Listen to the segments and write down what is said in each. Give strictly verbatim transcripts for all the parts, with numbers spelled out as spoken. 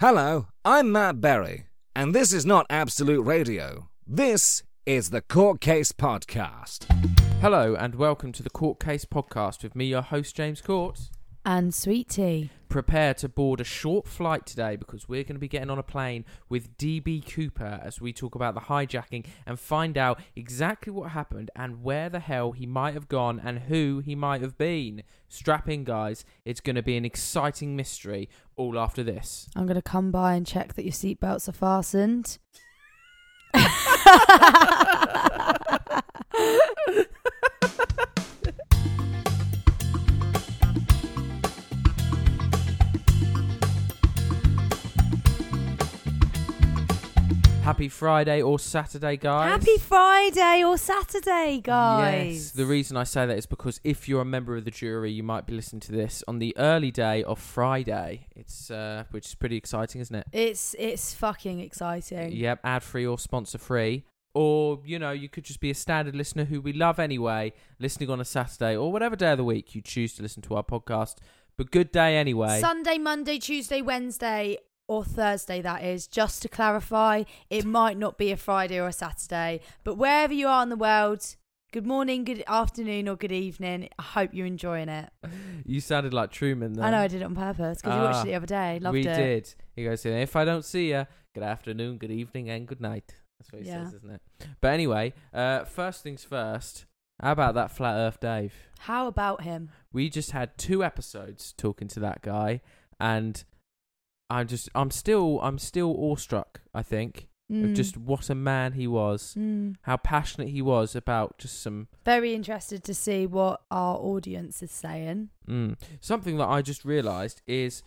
Hello, I'm Matt Berry, and this is not Absolute Radio. This is the Court Case Podcast. Hello, and welcome to the Court Case Podcast with me, your host, James Courts. And Sweet Tea. Prepare to board a short flight today because we're going to be getting on a plane with D B. Cooper as we talk about the hijacking and find out exactly what happened and where the hell he might have gone and who he might have been. Strap in, guys. It's going to be an exciting mystery all after this. I'm going to come by and check that your seatbelts are fastened. Happy Friday or Saturday, guys. Happy Friday or Saturday, guys. Yes. The reason I say that is because if you're a member of the jury, you might be listening to this on the early day of Friday. It's uh, which is pretty exciting, isn't it? It's it's fucking exciting. Yep, ad-free or sponsor-free. Or, you know, you could just be a standard listener who we love anyway, listening on a Saturday or whatever day of the week you choose to listen to our podcast. But good day anyway. Sunday, Monday, Tuesday, Wednesday... or Thursday, that is. Just to clarify, it might not be a Friday or a Saturday, but wherever you are in the world, good morning, good afternoon, or good evening. I hope you're enjoying it. You sounded like Truman, though. I know, I did it on purpose, because ah, you watched it the other day. Loved we it. We did. He goes, if I don't see you, good afternoon, good evening, and good night. That's what he yeah. says, isn't it? But anyway, uh, first things first, how about that Flat Earth Dave? How about him? We just had two episodes talking to that guy, and... I'm just, I'm still, I'm still awestruck, I think, mm. of just what a man he was, mm. how passionate he was about just some... Very interested to see what our audience is saying. Mm. Something that I just realised is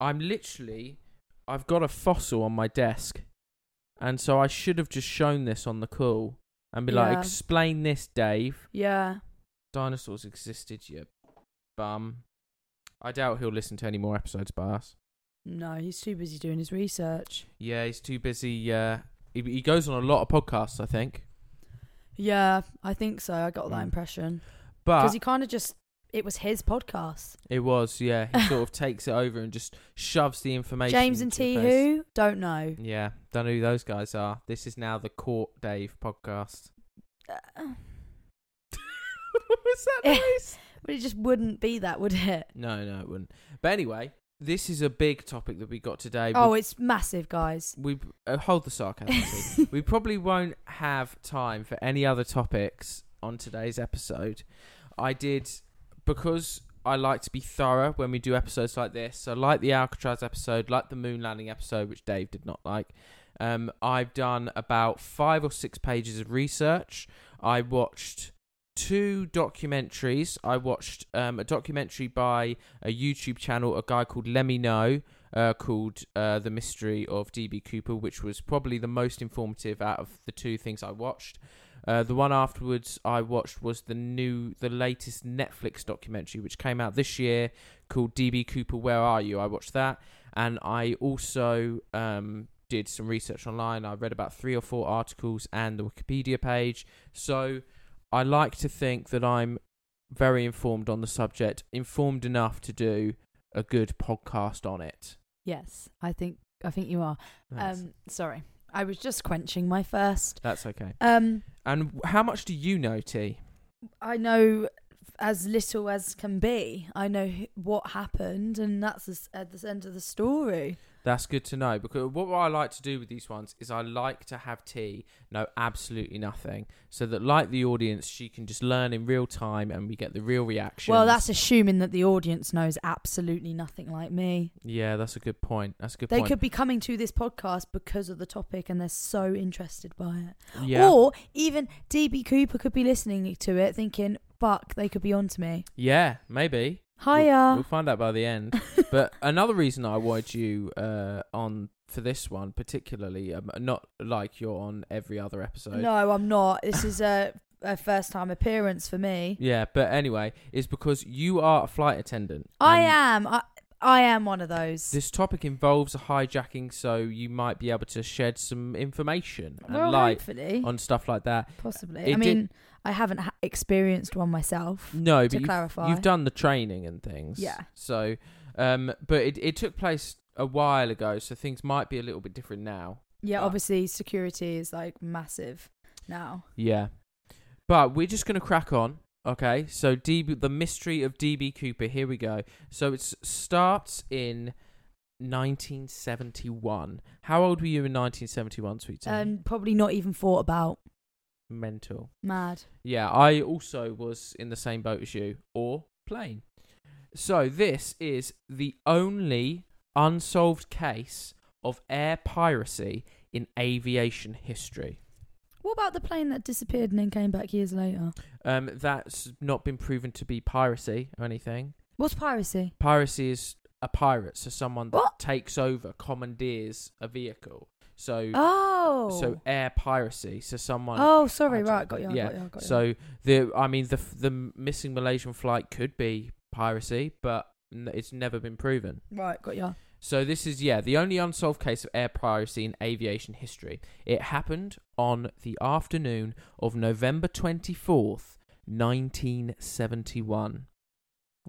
I'm literally, I've got a fossil on my desk, and so I should have just shown this on the call and be yeah. like, explain this, Dave. Yeah. Dinosaurs existed, you bum. I doubt he'll listen to any more episodes by us. No, he's too busy doing his research. Yeah, he's too busy. Uh, he, he goes on a lot of podcasts, I think. Yeah, I think so. I got that mm. impression. But because he kind of just, it was his podcast. It was, yeah. He sort of takes it over and just shoves the information. James and T who? Don't know. Yeah, don't know who those guys are. This is now the Court Dave podcast. Uh, what was that noise? But it just wouldn't be that, would it? No, no, it wouldn't. But anyway... This is a big topic that we got today. Oh, we, it's massive, guys. We uh, hold the sarcasm. We probably won't have time for any other topics on today's episode. I did, because I like to be thorough when we do episodes like this, so like the Alcatraz episode, like the moon landing episode, which Dave did not like, um, I've done about five or six pages of research. I watched... two documentaries. I watched um, a documentary by a YouTube channel, a guy called Let Me Know, uh, called uh, The Mystery of D B. Cooper, which was probably the most informative out of the two things I watched. Uh, the one afterwards I watched was the new, the latest Netflix documentary, which came out this year called D B. Cooper, Where Are You? I watched that. And I also um, did some research online. I read about three or four articles and the Wikipedia page. So... I like to think that I'm very informed on the subject, informed enough to do a good podcast on it. Yes, I think I think you are. Nice. Um, sorry, I was just quenching my thirst. That's okay. Um, and how much do you know, T? I know as little as can be. I know what happened, and that's at the end of the story. That's good to know, because what I like to do with these ones is I like to have T know absolutely nothing, so that, like the audience, she can just learn in real time and we get the real reaction. Well, that's assuming that the audience knows absolutely nothing, like me. Yeah, that's a good point. That's a good they point. They could be coming to this podcast because of the topic and they're so interested by it. Yeah. Or even D B. Cooper could be listening to it thinking, fuck, they could be on to me. Yeah, maybe. Hiya. We'll, we'll find out by the end. But another reason I wanted you uh, on for this one, particularly, um, not like you're on every other episode. No, I'm not. This is a, a first-time appearance for me. Yeah, but anyway, it's because you are a flight attendant. I am. I, I am one of those. This topic involves a hijacking, so you might be able to shed some information and well, light hopefully. on stuff like that. Possibly. It I mean... Did- I haven't ha- experienced one myself. No, to but clarify. You've, you've done the training and things. Yeah. So, um, but it, it took place a while ago, so things might be a little bit different now. Yeah, but obviously security is like massive now. Yeah. But we're just going to crack on. Okay. So D B, the mystery of D B. Cooper. Here we go. So it starts in nineteen seventy-one. How old were you in nineteen seventy-one, sweetie? Um, probably not even thought about. Mental. Mad. Yeah, I also was in the same boat as you, or plane. So this is the only unsolved case of air piracy in aviation history. What about the plane that disappeared and then came back years later? Um, that's not been proven to be piracy or anything. What's piracy? Piracy is a pirate, so someone that what? takes over, commandeers a vehicle. So, oh. so air piracy. So someone. Oh, sorry, right, got you. Yeah. Got you, got you. So the, I mean, the the missing Malaysian flight could be piracy, but it's never been proven. Right, got you. So this is yeah the only unsolved case of air piracy in aviation history. It happened on the afternoon of November twenty fourth, nineteen seventy one.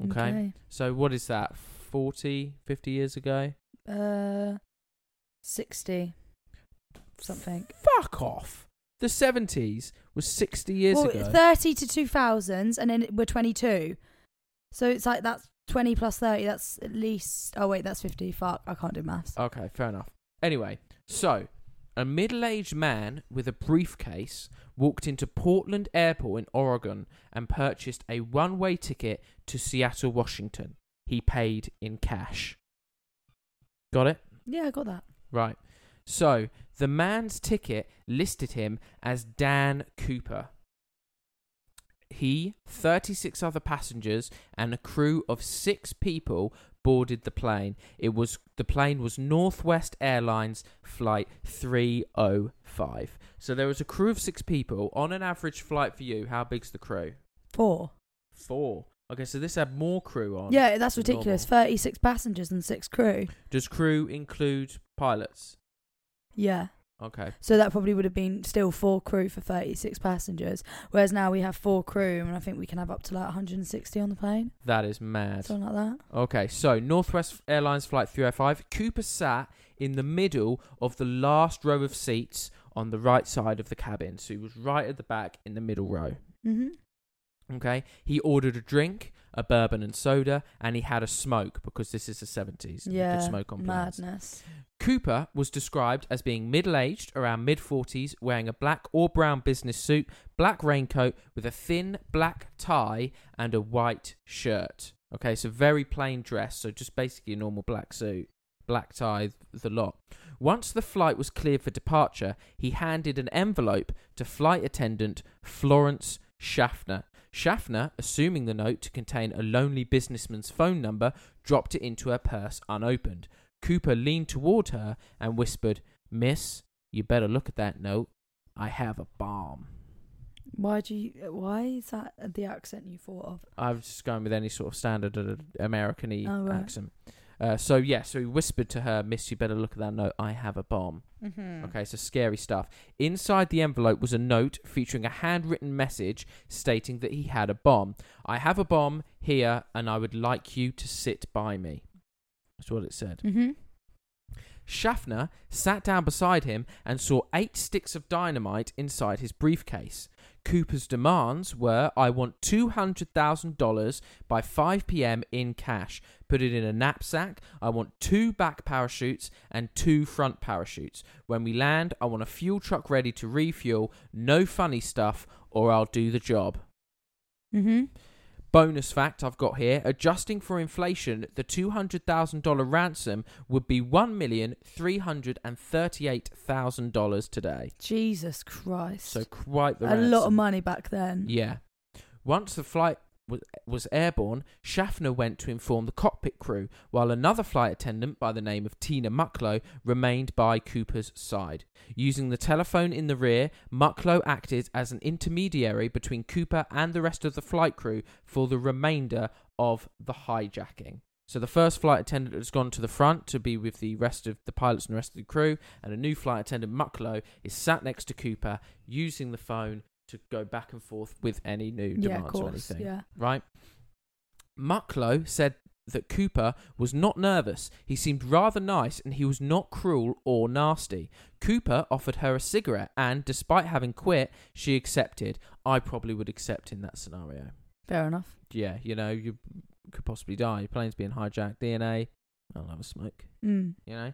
Okay? Okay. So what is that? forty, fifty years ago? Uh, sixty. Something. Fuck off. The seventies was sixty years well, ago. thirty to two thousands, and then we're twenty-two. So it's like that's twenty plus thirty. That's at least. Oh, wait, that's fifty. Fuck. I can't do maths. Okay, fair enough. Anyway, so a middle-aged man with a briefcase walked into Portland Airport in Oregon and purchased a one-way ticket to Seattle, Washington. He paid in cash. Got it? Yeah, I got that. Right. So the man's ticket listed him as Dan Cooper. He, thirty-six other passengers, and a crew of six people boarded the plane. It was the plane was Northwest Airlines Flight three oh five. So there was a crew of six people. On an average flight for you, how big's the crew? Four. Four. Okay, so this had more crew on. Yeah, that's ridiculous. Normal. thirty-six passengers and six crew. Does crew include pilots? Yeah. Okay. So that probably would have been still four crew for thirty-six passengers, whereas now we have four crew, and I think we can have up to like one hundred sixty on the plane. That is mad. Something like that. Okay, so Northwest Airlines Flight three oh five, Cooper sat in the middle of the last row of seats on the right side of the cabin. So he was right at the back in the middle row. Mm-hmm. Okay. He ordered a drink, a bourbon and soda, and he had a smoke because this is the seventies. Yeah, you could smoke on planes. Madness. Cooper was described as being middle-aged, around mid-forties, wearing a black or brown business suit, black raincoat with a thin black tie and a white shirt. Okay, so very plain dress, so just basically a normal black suit, black tie, the lot. Once the flight was cleared for departure, he handed an envelope to flight attendant Florence Schaffner. Schaffner, assuming the note to contain a lonely businessman's phone number, dropped it into her purse unopened. Cooper leaned toward her and whispered, "Miss, you better look at that note. I have a bomb." Why do you? Why is that the accent you thought of? I was just going with any sort of standard American-y oh, right. accent. Uh, so, yeah, so he whispered to her, "Miss, you better look at that note. I have a bomb." Mm-hmm. Okay, so scary stuff. Inside the envelope was a note featuring a handwritten message stating that he had a bomb. "I have a bomb here, and I would like you to sit by me." That's what it said. Mm-hmm. Schaffner sat down beside him and saw eight sticks of dynamite inside his briefcase. Cooper's demands were, I want two hundred thousand dollars by five p.m. in cash. Put it in a knapsack. I want two back parachutes and two front parachutes. When we land, I want a fuel truck ready to refuel. No funny stuff, or I'll do the job. Mm-hmm. Bonus fact I've got here, adjusting for inflation, the two hundred thousand dollars ransom would be one million three hundred thirty-eight thousand dollars today. Jesus Christ. So quite the A ransom. Lot of money back then. Yeah. Once the flight was airborne, Schaffner went to inform the cockpit crew, while another flight attendant by the name of Tina Mucklow remained by Cooper's side. Using the telephone in the rear, Mucklow acted as an intermediary between Cooper and the rest of the flight crew for the remainder of the hijacking. So the first flight attendant has gone to the front to be with the rest of the pilots and the rest of the crew, and a new flight attendant, Mucklow, is sat next to Cooper using the phone to go back and forth with any new demands yeah, of course, or anything. Yeah. Right? Mucklow said that Cooper was not nervous. He seemed rather nice and he was not cruel or nasty. Cooper offered her a cigarette and, despite having quit, she accepted. I probably would accept in that scenario. Fair enough. Yeah, you know, you could possibly die. Your plane's being hijacked. D N A. I'll have a smoke. Mm. You know?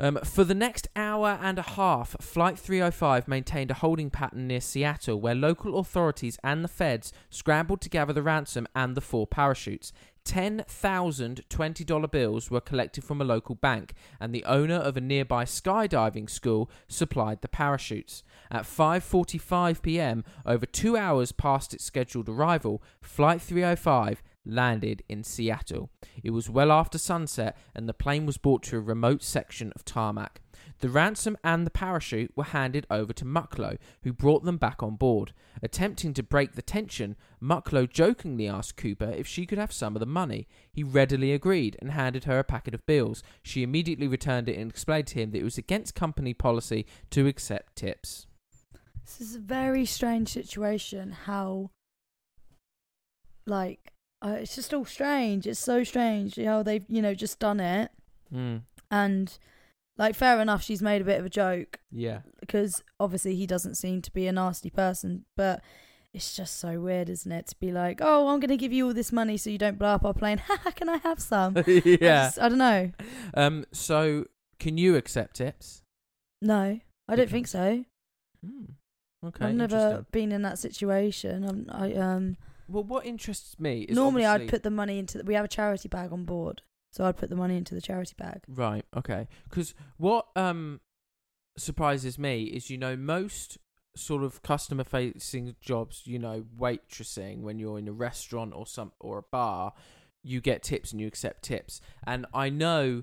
Um, for the next hour and a half, Flight three oh five maintained a holding pattern near Seattle, where local authorities and the feds scrambled to gather the ransom and the four parachutes. Ten thousand twenty dollar bills were collected from a local bank, and the owner of a nearby skydiving school supplied the parachutes. At five forty-five p.m., over two hours past its scheduled arrival, Flight three oh five landed in Seattle. It was well after sunset, and the plane was brought to a remote section of tarmac. The ransom and the parachute were handed over to Mucklow, who brought them back on board. Attempting to break the tension, Mucklow jokingly asked Cooper if she could have some of the money. He readily agreed and handed her a packet of bills. She immediately returned it and explained to him that it was against company policy to accept tips. This is a very strange situation, how, like, uh, it's just all strange. It's so strange, you know, they've, you know, just done it. Mm. And... like, fair enough, she's made a bit of a joke. Yeah. Because, obviously, he doesn't seem to be a nasty person, but it's just so weird, isn't it? To be like, oh, I'm going to give you all this money so you don't blow up our plane. Ha, can I have some? Yeah. I, just, I don't know. Um. So, can you accept tips? No, I don't okay. think so. Mm. Okay, I've never been in that situation. I'm, I um. Well, what interests me is Normally, obviously... I'd put the money into... The, we have a charity bag on board. So I'd put the money into the charity bag. Right, okay. Because what um, surprises me is, you know, most sort of customer-facing jobs, you know, waitressing, when you're in a restaurant or some or a bar, you get tips and you accept tips. And I know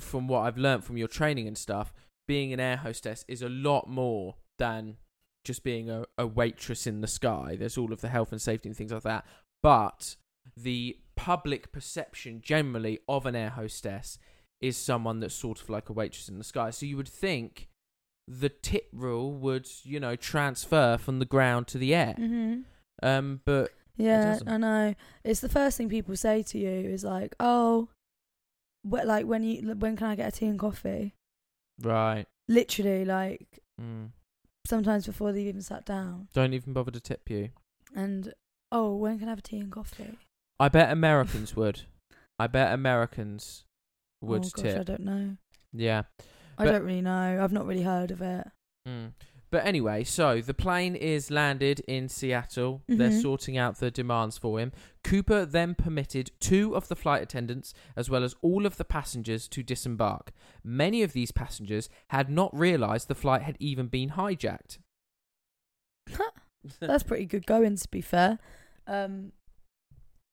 from what I've learned from your training and stuff, being an air hostess is a lot more than just being a, a waitress in the sky. There's all of the health and safety and things like that. But the public perception generally of an air hostess is someone that's sort of like a waitress in the sky. So you would think the tip rule would, you know, transfer from the ground to the air. Mm-hmm. Um, but yeah, I know. It's the first thing people say to you is like, "Oh, what, like when you when can I get a tea and coffee?" Right. Literally, like mm. sometimes before they even sat down. Don't even bother to tip you. And oh, when can I have a tea and coffee? I bet Americans would. I bet Americans would oh, gosh, tip. I don't know. Yeah. I but, don't really know. I've not really heard of it. Mm. But anyway, so the plane is landed in Seattle. Mm-hmm. They're sorting out the demands for him. Cooper then permitted two of the flight attendants, as well as all of the passengers, to disembark. Many of these passengers had not realised the flight had even been hijacked. That's pretty good going, to be fair. Um...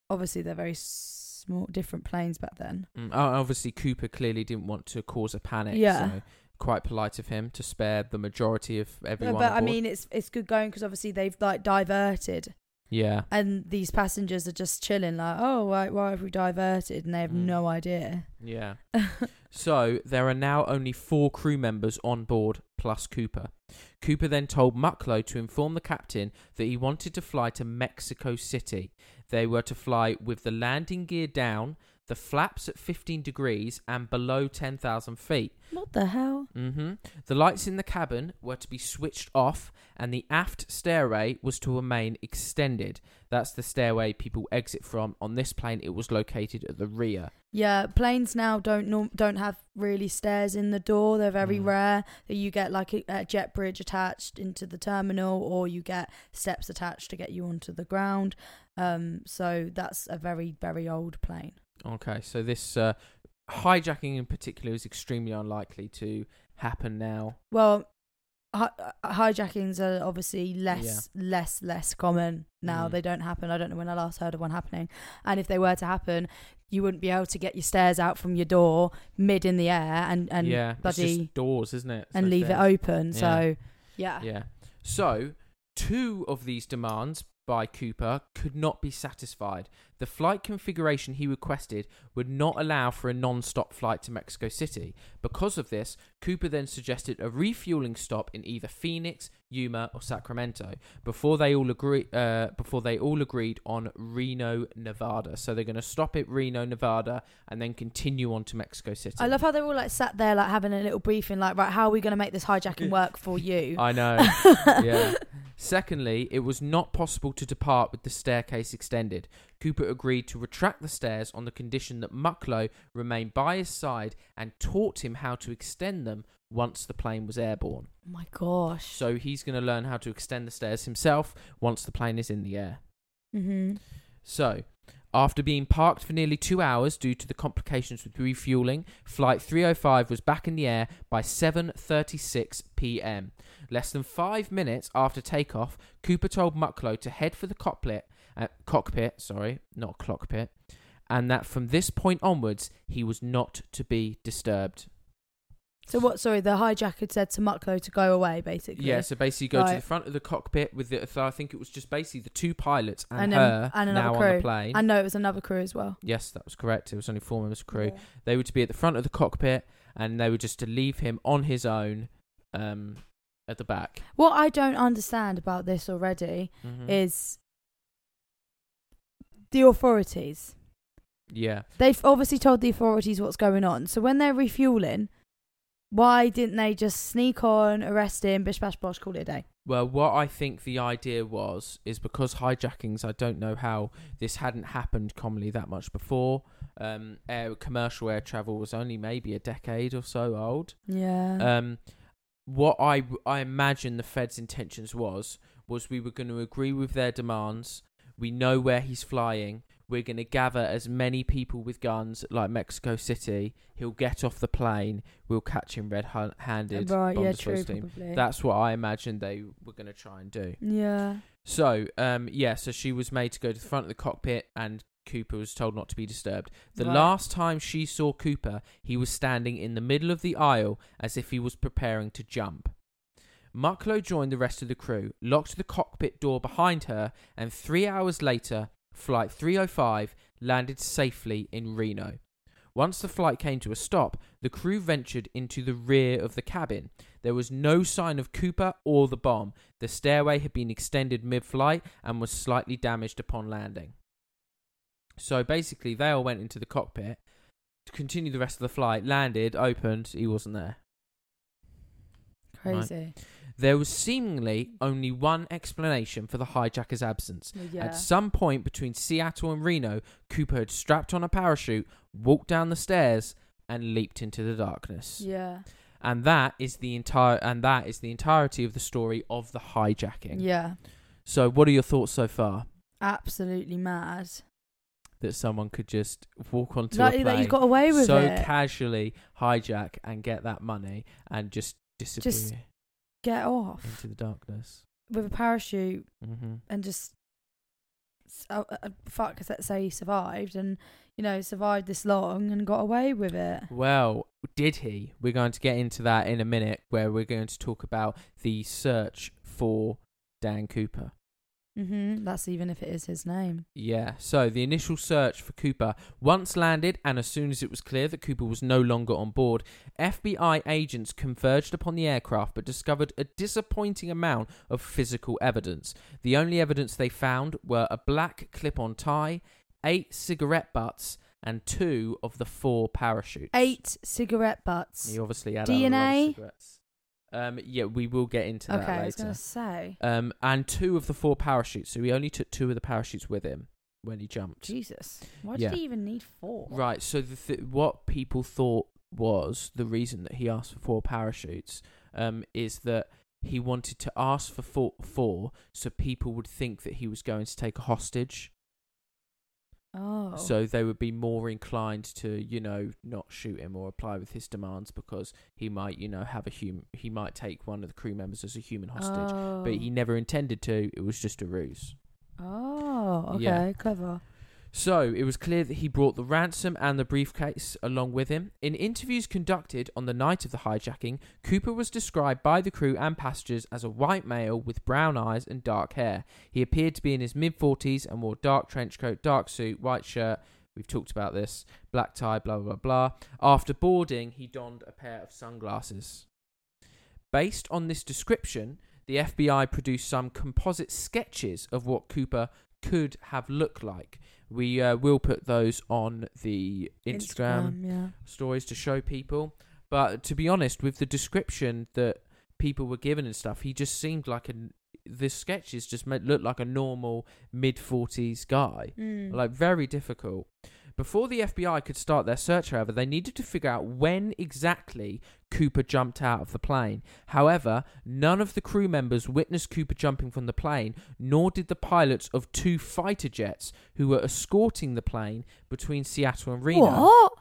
Obviously, they're very small, different planes back then. Mm, obviously, Cooper clearly didn't want to cause a panic. Yeah. So quite polite of him to spare the majority of everyone. No, but, I mean, it's it's good going because, obviously, they've, like, diverted. Yeah. And these passengers are just chilling, like, oh, why, why have we diverted? And they have mm. no idea. Yeah. So there are now only four crew members on board, plus Cooper. Cooper then told Mucklow to inform the captain that he wanted to fly to Mexico City. They were to fly with the landing gear down, the flaps at fifteen degrees and below ten thousand feet. What the hell? Mm-hmm. The lights in the cabin were to be switched off and the aft stairway was to remain extended. That's the stairway people exit from. On this plane, it was located at the rear. Yeah, planes now don't norm- don't have really stairs in the door. They're very mm. rare. You get like a, a jet bridge attached into the terminal, or you get steps attached to get you onto the ground. Um, so that's a very, very old plane. Okay, so this uh, hijacking in particular is extremely unlikely to happen now. Well, hi- hijackings are obviously less, yeah. less, less common now. Mm. They don't happen. I don't know when I last heard of one happening. And if they were to happen, you wouldn't be able to get your stairs out from your door mid in the air and and yeah, bloody it's just doors, isn't it? It's and leave stairs. It open. So yeah. yeah, yeah. So two of these demands by Cooper could not be satisfied. The flight configuration he requested would not allow for a non-stop flight to Mexico City. Because of this, Cooper then suggested a refueling stop in either Phoenix, Yuma, or Sacramento before they all agree. Uh, before they all agreed on Reno, Nevada. So they're going to stop at Reno, Nevada, and then continue on to Mexico City. I love how they're all like sat there, like having a little briefing, like, right, how are we going to make this hijacking work for you? I know. Yeah. Secondly, it was not possible to depart with the staircase extended. Cooper agreed to retract the stairs on the condition that Mucklow remained by his side and taught him how to extend them once the plane was airborne. Oh my gosh. So he's going to learn how to extend the stairs himself once the plane is in the air. Mm-hmm. So, after being parked for nearly two hours due to the complications with refueling, Flight three oh five was back in the air by seven thirty-six p.m. Less than five minutes after takeoff, Cooper told Mucklow to head for the cockpit. Uh, cockpit, sorry, not cockpit, and that from this point onwards he was not to be disturbed. So what? Sorry, the hijacker had said to Mucklow to go away, basically. Yeah, so basically go right. to the front of the cockpit with the. I think it was just basically the two pilots and, and her and another now crew. On the plane. I know it was another crew as well. Yes, that was correct. It was only four members of the crew. Yeah. They were to be at the front of the cockpit, and they were just to leave him on his own. Um, at the back. What I don't understand about this already mm-hmm. is. The authorities. Yeah. They've obviously told the authorities what's going on. So when they're refueling, why didn't they just sneak on, arrest him, bish, bash, bosh, call it a day? Well, what I think the idea was is because hijackings, I don't know how this hadn't happened commonly that much before. Um, air commercial air travel was only maybe a decade or so old. Yeah. Um, what I, I imagine the Fed's intentions was, was we were going to agree with their demands. We know where he's flying. We're going to gather as many people with guns like Mexico City. He'll get off the plane. We'll catch him red-handed. Right, yeah, true, probably. That's what I imagined they were going to try and do. Yeah. So, um, yeah, so she was made to go to the front of the cockpit and Cooper was told not to be disturbed. The right. last time she saw Cooper, he was standing in the middle of the aisle as if he was preparing to jump. Mucklow joined the rest of the crew, locked the cockpit door behind her, and three hours later, Flight three oh five landed safely in Reno. Once the flight came to a stop, the crew ventured into the rear of the cabin. There was no sign of Cooper or the bomb. The stairway had been extended mid-flight and was slightly damaged upon landing. So basically, they all went into the cockpit to continue the rest of the flight, landed, opened, he wasn't there. Crazy. Right. There was seemingly only one explanation for the hijacker's absence. Yeah. At some point between Seattle and Reno, Cooper had strapped on a parachute, walked down the stairs, and leaped into the darkness. Yeah. And that is the entire and that is the entirety of the story of the hijacking. Yeah. So what are your thoughts so far? Absolutely mad. That someone could just walk onto that, a plane that you got away with so it. Casually hijack and get that money and just disappear. Just get off into the darkness with a parachute mm-hmm. and just uh, uh, fuck. Let's say he survived and you know survived this long and got away with it. Well, did he? We're going to get into that in a minute, where we're going to talk about the search for Dan Cooper. Mm-hmm. That's even if it is his name. Yeah. So the initial search for Cooper once landed, and as soon as it was clear that Cooper was no longer on board, F B I agents converged upon the aircraft but discovered a disappointing amount of physical evidence. The only evidence they found were a black clip-on tie, eight cigarette butts, and two of the four parachutes. Eight cigarette butts. You obviously had D N A. A lot of cigarettes. Um, yeah, we will get into that okay, later. Okay, I was going to say. Um, and two of the four parachutes. So he only took two of the parachutes with him when he jumped. Jesus. Why did yeah. he even need four? Right, so the th- what people thought was the reason that he asked for four parachutes um, is that he wanted to ask for four, four so people would think that he was going to take a hostage. Oh. So they would be more inclined to, you know, not shoot him or apply with his demands because he might, you know, have a human, he might take one of the crew members as a human hostage, oh. but he never intended to. It was just a ruse. Oh, okay, yeah. Clever. So it was clear that he brought the ransom and the briefcase along with him. In interviews conducted on the night of the hijacking, Cooper was described by the crew and passengers as a white male with brown eyes and dark hair. He appeared to be in his mid-forties and wore dark trench coat, dark suit, white shirt. We've talked about this. Black tie, blah, blah, blah. After boarding, he donned a pair of sunglasses. Based on this description, the F B I produced some composite sketches of what Cooper could have looked like. We uh, will put those on the Instagram, Instagram yeah. stories to show people. But to be honest, with the description that people were given and stuff, he just seemed like a... The sketches just made, looked like a normal mid-forties guy. Mm. Like, very difficult. Before the F B I could start their search, however, they needed to figure out when exactly Cooper jumped out of the plane. However, none of the crew members witnessed Cooper jumping from the plane, nor did the pilots of two fighter jets who were escorting the plane between Seattle and Reno. What?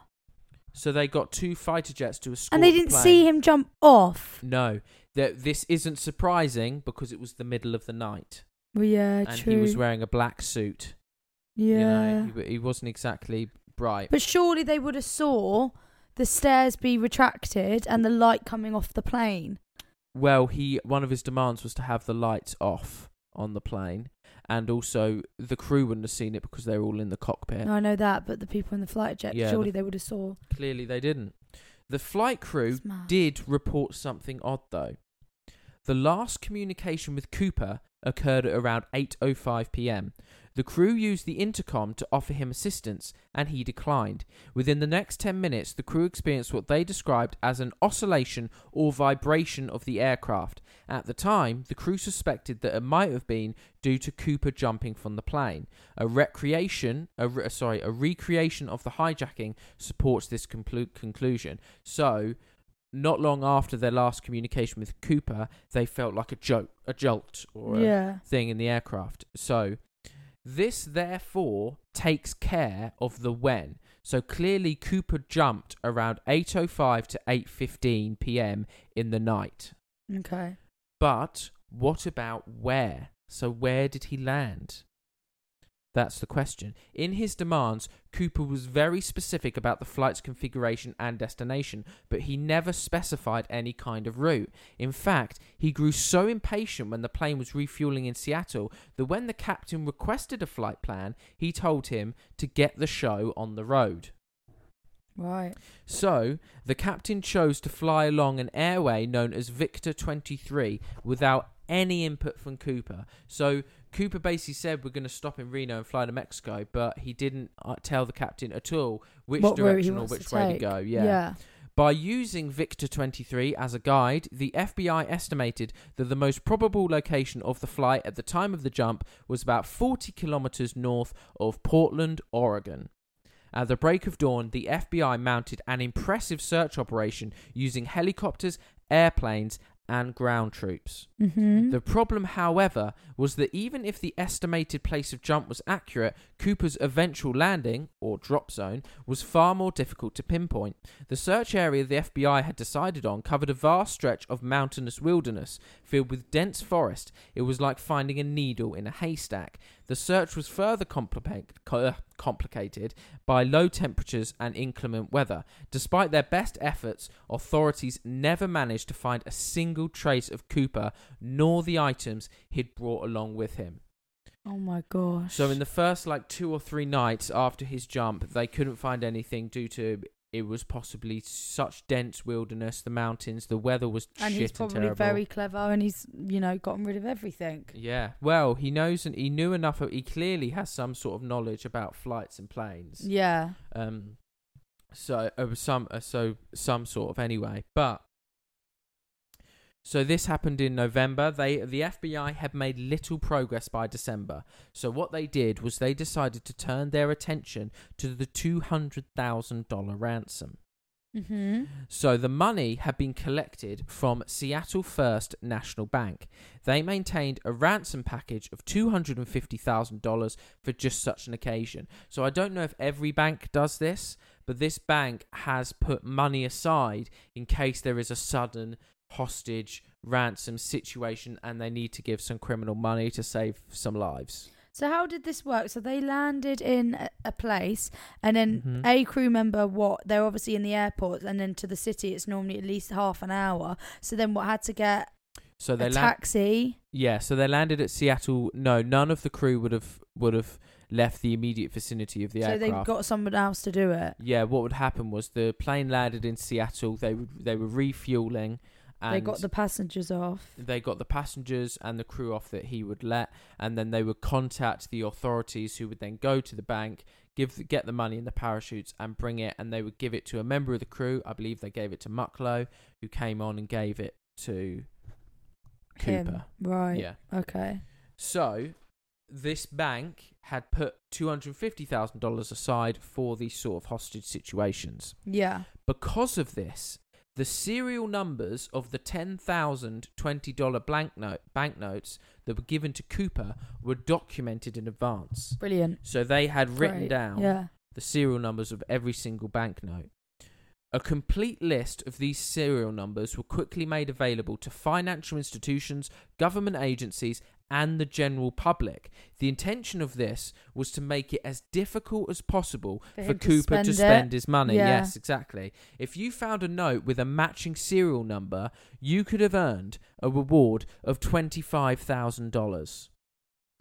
So they got two fighter jets to escort the plane. And they didn't the see him jump off? No. This isn't surprising because it was the middle of the night. Well, yeah, and true. And he was wearing a black suit. Yeah, you know, he, he wasn't exactly bright. But surely they would have saw the stairs be retracted and the light coming off the plane. Well, he one of his demands was to have the lights off on the plane, and also the crew wouldn't have seen it because they were all in the cockpit. No, I know that, but the people in the flight jet, yeah, surely the, they would have saw. Clearly, they didn't. The flight crew Smart. did report something odd, though. The last communication with Cooper occurred at around eight oh five p.m. The crew used the intercom to offer him assistance, and he declined. Within the next ten minutes, the crew experienced what they described as an oscillation or vibration of the aircraft. At the time, the crew suspected that it might have been due to Cooper jumping from the plane. A recreation, a re- sorry, a recreation of the hijacking supports this conclu- conclusion. So, not long after their last communication with Cooper, they felt like a jolt, a jolt or a yeah. thing in the aircraft. So, this therefore takes care of the when. So clearly Cooper jumped around eight oh five to eight fifteen p.m. in the night. Okay. But what about where? So where did he land? That's the question. In his demands, Cooper was very specific about the flight's configuration and destination, but he never specified any kind of route. In fact, he grew so impatient when the plane was refueling in Seattle that when the captain requested a flight plan, he told him to get the show on the road. Right. So, the captain chose to fly along an airway known as Victor twenty-three without any input from Cooper. So, Cooper basically said, we're going to stop in Reno and fly to Mexico, but he didn't uh, tell the captain at all which what direction or which to way take. to go. Yeah. yeah. By using Victor twenty-three as a guide, the F B I estimated that the most probable location of the flight at the time of the jump was about forty kilometers north of Portland, Oregon. At the break of dawn, the F B I mounted an impressive search operation using helicopters, airplanes, and ground troops. Mm-hmm. The problem, however, was that even if the estimated place of jump was accurate, Cooper's eventual landing, or drop zone, was far more difficult to pinpoint. The search area the F B I had decided on covered a vast stretch of mountainous wilderness, filled with dense forest. It was like finding a needle in a haystack. The search was further compli- co- complicated by low temperatures and inclement weather. Despite their best efforts, authorities never managed to find a single trace of Cooper nor the items he'd brought along with him. Oh my gosh. So in the first like two or three nights after his jump, they couldn't find anything due to It was possibly such dense wilderness, the mountains, the weather was shit and terrible. And he's probably very clever and he's, you know, gotten rid of everything. Yeah. Well, he knows and he knew enough. Of, he clearly has some sort of knowledge about flights and planes. Yeah. Um. So, uh, some, uh, so some sort of anyway. But, so this happened in November. They, the F B I had made little progress by December. So what they did was they decided to turn their attention to the two hundred thousand dollars ransom. Mm-hmm. So the money had been collected from Seattle First National Bank. They maintained a ransom package of two hundred fifty thousand dollars for just such an occasion. So I don't know if every bank does this, but this bank has put money aside in case there is a sudden hostage ransom situation and they need to give some criminal money to save some lives. So how did this work? So they landed in a, a place and then mm-hmm. a crew member, what, they're obviously in the airport, and then to the city it's normally at least half an hour. So then what, had to get so they a land- taxi? Yeah, so they landed at Seattle. No, none of the crew would have would have left the immediate vicinity of the so aircraft. So they got someone else to do it? Yeah, what would happen was the plane landed in Seattle. They would, they were refueling. And they got the passengers off. They got the passengers and the crew off that he would let, and then they would contact the authorities, who would then go to the bank, give the, get the money in the parachutes and bring it, and they would give it to a member of the crew. I believe they gave it to Mucklow, who came on and gave it to Cooper. Him. Right. Yeah. Okay. So this bank had put two hundred fifty thousand dollars aside for these sort of hostage situations. Yeah. Because of this, the serial numbers of the ten thousand twenty dollars banknote, banknotes that were given to Cooper were documented in advance. Brilliant. So they had written Great. down yeah. the serial numbers of every single banknote. A complete list of these serial numbers were quickly made available to financial institutions, government agencies, and the general public. The intention of this was to make it as difficult as possible for, for Cooper to spend, to spend his money. Yeah. Yes, exactly. If you found a note with a matching serial number, you could have earned a reward of twenty-five thousand dollars.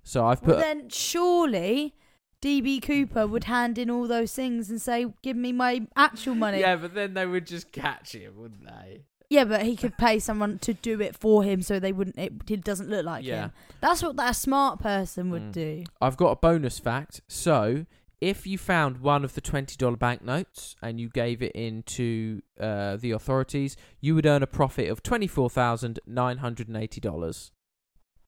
So I've put... Well, then surely D B. Cooper would hand in all those things and say, give me my actual money. Yeah, but then they would just catch him, wouldn't they? Yeah, but he could pay someone to do it for him so they wouldn't. It, it doesn't look like yeah. him. That's what that smart person would mm. do. I've got a bonus fact. So, if you found one of the twenty dollars banknotes and you gave it in to uh, the authorities, you would earn a profit of twenty-four thousand nine hundred eighty dollars.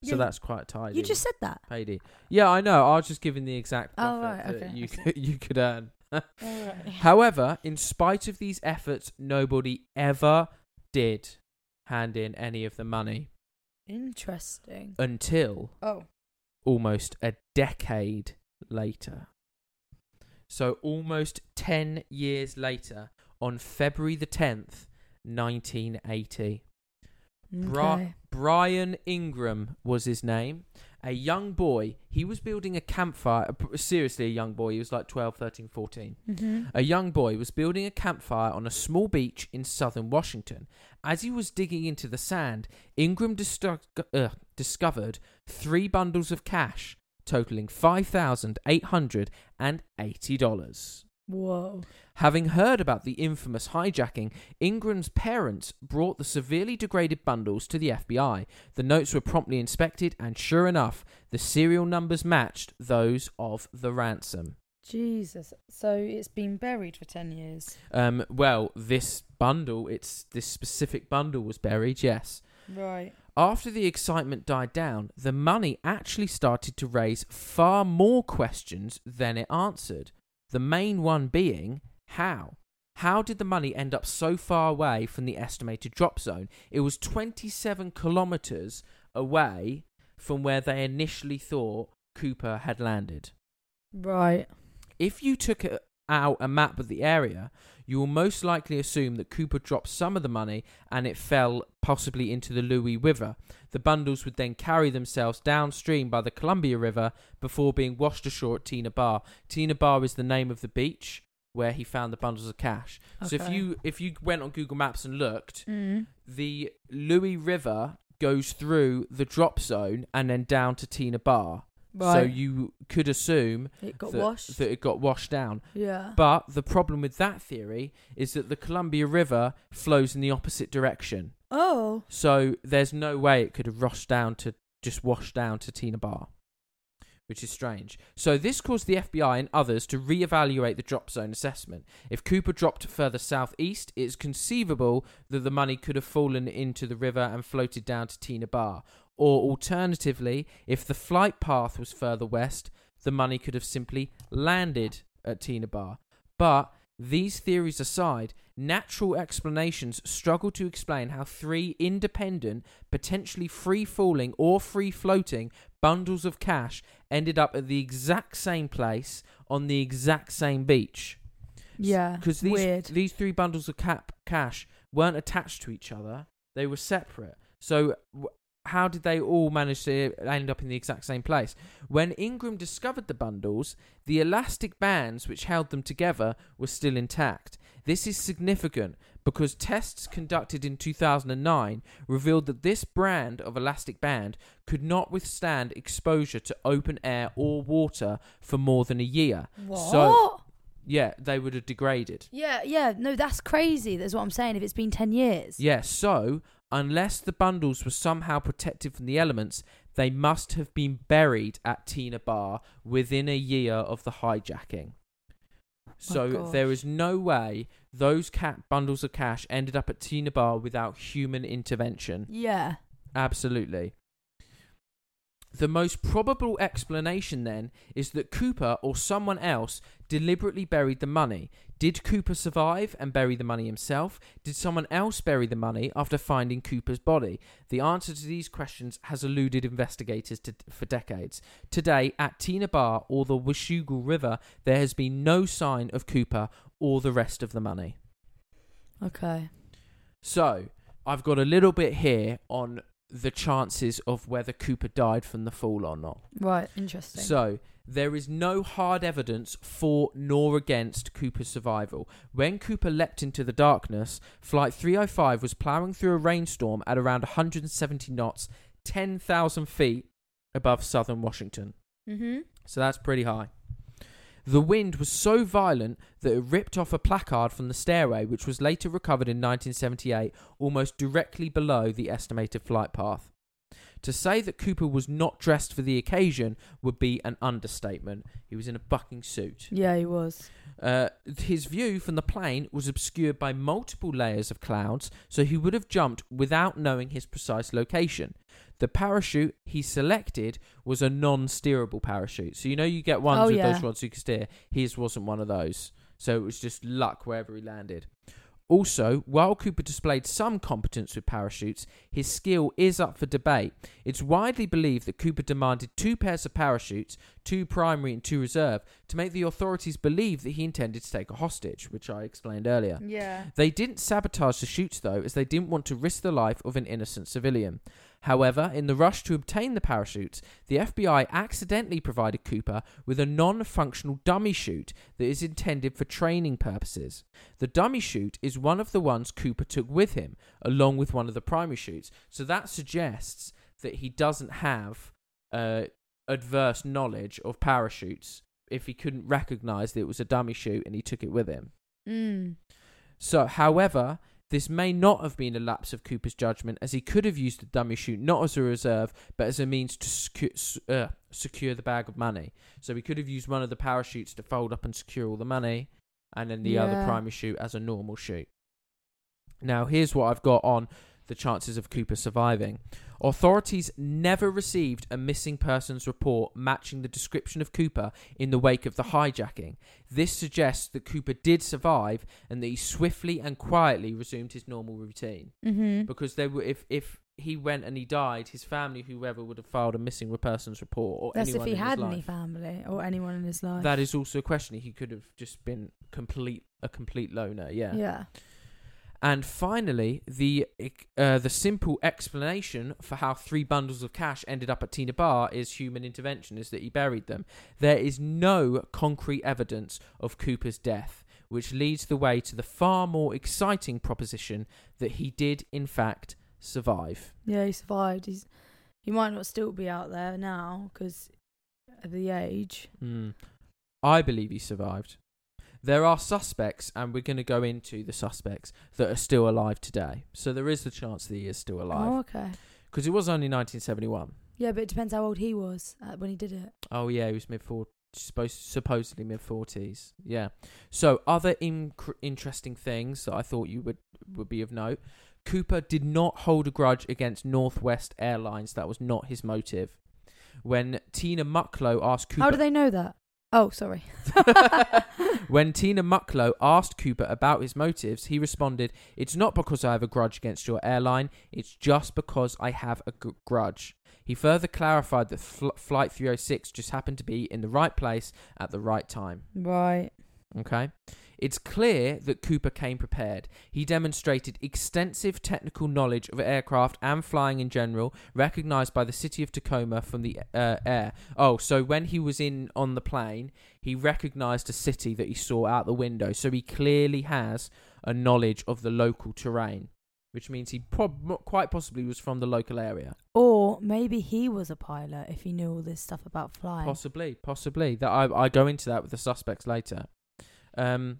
So you, that's quite tidy. You just said that. Payday. Yeah, I know. I was just giving the exact profit oh, right, that okay, you, okay. you could earn. All right. However, in spite of these efforts, nobody ever did hand in any of the money. Interesting. Until oh, almost a decade later. So almost ten years later, on February the tenth, nineteen eighty. Okay. Bri- Brian Ingram was his name. A young boy, he was building a campfire. Seriously, a young boy. He was like twelve, thirteen, fourteen. Mm-hmm. A young boy was building a campfire on a small beach in southern Washington. As he was digging into the sand, Ingram dis- uh, discovered three bundles of cash totaling five thousand eight hundred eighty dollars. Whoa. Having heard about the infamous hijacking, Ingram's parents brought the severely degraded bundles to the F B I. The notes were promptly inspected, and sure enough, the serial numbers matched those of the ransom. Jesus. So it's been buried for ten years. Um, well, this bundle, it's this specific bundle was buried, yes. Right. After the excitement died down, the money actually started to raise far more questions than it answered. The main one being, how? How did the money end up so far away from the estimated drop zone? It was twenty-seven kilometres away from where they initially thought Cooper had landed. Right. If you took a, out a map of the area, you will most likely assume that Cooper dropped some of the money and it fell possibly into the Louis River. The bundles would then carry themselves downstream by the Columbia River before being washed ashore at Tina Bar. Tina Bar is the name of the beach where he found the bundles of cash. Okay. So if you if you went on Google Maps and looked, mm. the Louis River goes through the drop zone and then down to Tina Bar. Right. So you could assume it got that, washed. that it got washed down. Yeah. But the problem with that theory is that the Columbia River flows in the opposite direction. Oh. So there's no way it could have rushed down to just washed down to Tina Bar, which is strange. So this caused the F B I and others to reevaluate the drop zone assessment. If Cooper dropped further southeast, it's conceivable that the money could have fallen into the river and floated down to Tina Bar. Or alternatively, if the flight path was further west, the money could have simply landed at Tina Bar. But these theories aside, natural explanations struggle to explain how three independent, potentially free-falling or free-floating bundles of cash ended up at the exact same place on the exact same beach. Yeah, because these weird. these three bundles of cap- cash weren't attached to each other; they were separate. So. W- How did they all manage to end up in the exact same place? When Ingram discovered the bundles, the elastic bands which held them together were still intact. This is significant because tests conducted in two thousand nine revealed that this brand of elastic band could not withstand exposure to open air or water for more than a year. What? So, yeah, they would have degraded. Yeah, yeah. No, that's crazy. That's what I'm saying. If it's been ten years. Yeah, so... Unless the bundles were somehow protected from the elements, they must have been buried at Tina Bar within a year of the hijacking. So there is no way those cat bundles of cash ended up at Tina Bar without human intervention. Yeah. Absolutely. The most probable explanation then is that Cooper or someone else deliberately buried the money. Did Cooper survive and bury the money himself? Did someone else bury the money after finding Cooper's body? The answer to these questions has eluded investigators to, for decades. Today, at Tina Bar or the Washougal River, there has been no sign of Cooper or the rest of the money. Okay. So, I've got a little bit here on... the chances of whether Cooper died from the fall or not. Right, interesting. So, there is no hard evidence for nor against Cooper's survival. When Cooper leapt into the darkness, Flight three oh five was ploughing through a rainstorm at around one hundred seventy knots, ten thousand feet above southern Washington. Mm-hmm. So, that's pretty high. The wind was so violent that it ripped off a placard from the stairway, which was later recovered in nineteen seventy-eight, almost directly below the estimated flight path. To say that Cooper was not dressed for the occasion would be an understatement. He was in a bucking suit. Yeah, he was. Uh, his view from the plane was obscured by multiple layers of clouds, so he would have jumped without knowing his precise location. The parachute he selected was a non-steerable parachute. So, you know, you get ones oh, with yeah. those rods you can steer. His wasn't one of those. So it was just luck wherever he landed. Also, while Cooper displayed some competence with parachutes, his skill is up for debate. It's widely believed that Cooper demanded two pairs of parachutes, two primary and two reserve, to make the authorities believe that he intended to take a hostage, which I explained earlier. Yeah. They didn't sabotage the chutes, though, as they didn't want to risk the life of an innocent civilian. However, in the rush to obtain the parachutes, the F B I accidentally provided Cooper with a non-functional dummy chute that is intended for training purposes. The dummy chute is one of the ones Cooper took with him, along with one of the primary chutes. So that suggests that he doesn't have uh, adverse knowledge of parachutes if he couldn't recognise that it was a dummy chute and he took it with him. Mm. So, however... This may not have been a lapse of Cooper's judgment, as he could have used the dummy chute not as a reserve, but as a means to secu- uh, secure the bag of money. So he could have used one of the parachutes to fold up and secure all the money, and then the yeah. other primary chute as a normal chute. Now, here's what I've got on the chances of Cooper surviving. Authorities never received a missing persons report matching the description of Cooper in the wake of the hijacking. This suggests that Cooper did survive and that he swiftly and quietly resumed his normal routine. Mm-hmm. Because they were, if, if he went and he died, his family, whoever, would have filed a missing persons report. Or That's anyone if he had any family or anyone in his life. That is also a question. He could have just been complete a complete loner, yeah. Yeah. And finally, the uh, the simple explanation for how three bundles of cash ended up at Tina Bar is human intervention, is that he buried them. There is no concrete evidence of Cooper's death, which leads the way to the far more exciting proposition that he did, in fact, survive. Yeah, he survived. He's, he might not still be out there now because the age. Mm. I believe he survived. There are suspects, and we're going to go into the suspects that are still alive today. So there is the chance that he is still alive. Oh, okay. Because it was only nineteen seventy-one. Yeah, but it depends how old he was when he did it. Oh, yeah, he was mid forties. Supposedly mid forties. Yeah. So other inc- interesting things that I thought you would, would be of note. Cooper did not hold a grudge against Northwest Airlines. That was not his motive. When Tina Mucklow asked Cooper... How do they know that? Oh, sorry. When Tina Mucklow asked Cooper about his motives, he responded, "It's not because I have a grudge against your airline. It's just because I have a g- grudge. He further clarified that fl- Flight three oh six just happened to be in the right place at the right time. Right. Okay. It's clear that Cooper came prepared. He demonstrated extensive technical knowledge of aircraft and flying in general, recognized by the city of Tacoma from the uh, air. Oh, so when he was in on the plane, he recognized a city that he saw out the window. So he clearly has a knowledge of the local terrain, which means he prob- quite possibly was from the local area. Or maybe he was a pilot if he knew all this stuff about flying. Possibly, possibly. That I, I go into that with the suspects later. Um,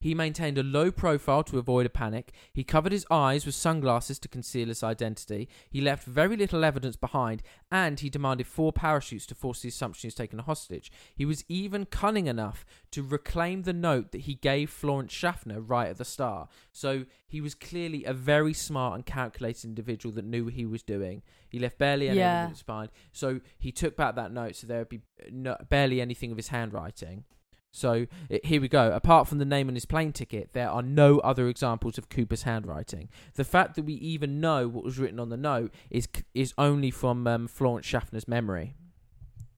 he maintained a low profile to avoid a panic. He covered his eyes with sunglasses to conceal his identity. He left very little evidence behind, and he demanded four parachutes to force the assumption he was taken hostage. He was even cunning enough to reclaim the note that he gave Florence Schaffner right at the start. So he was clearly a very smart and calculated individual that knew what he was doing. He left barely any yeah. evidence behind. So he took back that note, so there would be no, barely anything of his handwriting. So, it, here we go. Apart from the name on his plane ticket, there are no other examples of Cooper's handwriting. The fact that we even know what was written on the note is is only from um, Florence Schaffner's memory.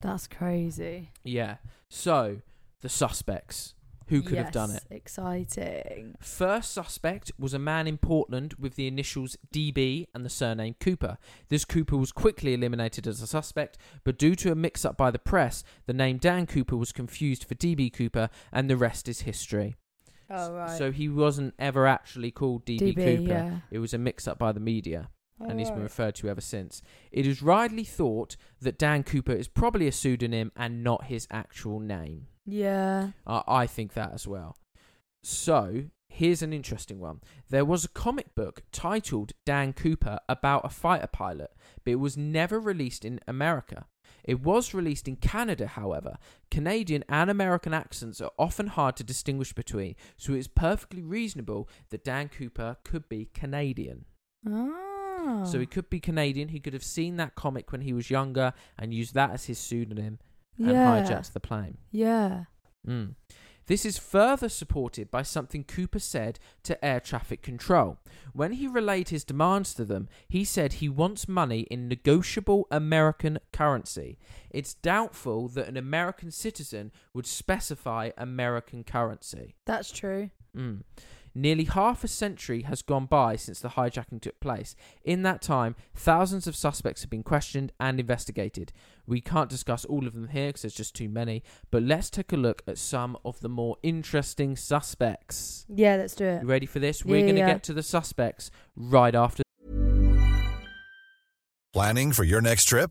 That's crazy. Yeah. So, the suspects. Who could yes, have done it? Exciting. First suspect was a man in Portland with the initials D B and the surname Cooper. This Cooper was quickly eliminated as a suspect, but due to a mix-up by the press, the name Dan Cooper was confused for D B Cooper, and the rest is history. Oh, right. So he wasn't ever actually called D B Cooper. Yeah. It was a mix-up by the media. And oh, he's been referred to ever since. It is widely thought that Dan Cooper is probably a pseudonym and not his actual name. Yeah. Uh, I think that as well. So, here's an interesting one. There was a comic book titled Dan Cooper about a fighter pilot, but it was never released in America. It was released in Canada, however. Canadian and American accents are often hard to distinguish between, so it's perfectly reasonable that Dan Cooper could be Canadian. Oh. So he could be Canadian. He could have seen that comic when he was younger and used that as his pseudonym and yeah. hijacked the plane. Yeah. Mm. This is further supported by something Cooper said to air traffic control. When he relayed his demands to them, he said he wants money in negotiable American currency. It's doubtful that an American citizen would specify American currency. That's true. Mm. Nearly half a century has gone by since the hijacking took place. In that time, thousands of suspects have been questioned and investigated. We can't discuss all of them here because there's just too many, but let's take a look at some of the more interesting suspects. Yeah, let's do it. You ready for this? We're yeah, going to yeah. get to the suspects right after. Planning for your next trip?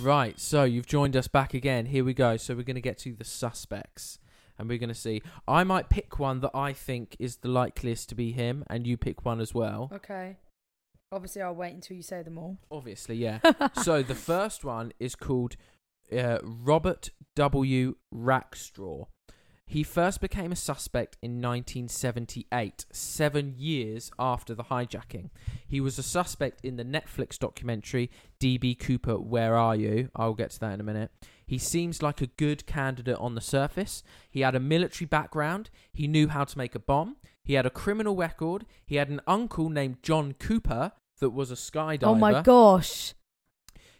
Right, so you've joined us back again. Here we go. So we're going to get to the suspects. And we're going to see. I might pick one that I think is the likeliest to be him. And you pick one as well. Okay. Obviously, I'll wait until you say them all. Obviously, yeah. So the first one is called uh, Robert W. Rackstraw. He first became a suspect in nineteen seventy-eight, seven years after the hijacking. He was a suspect in the Netflix documentary D B. Cooper, Where Are You? I'll get to that in a minute. He seems like a good candidate on the surface. He had a military background. He knew how to make a bomb. He had a criminal record. He had an uncle named John Cooper that was a skydiver. Oh my gosh.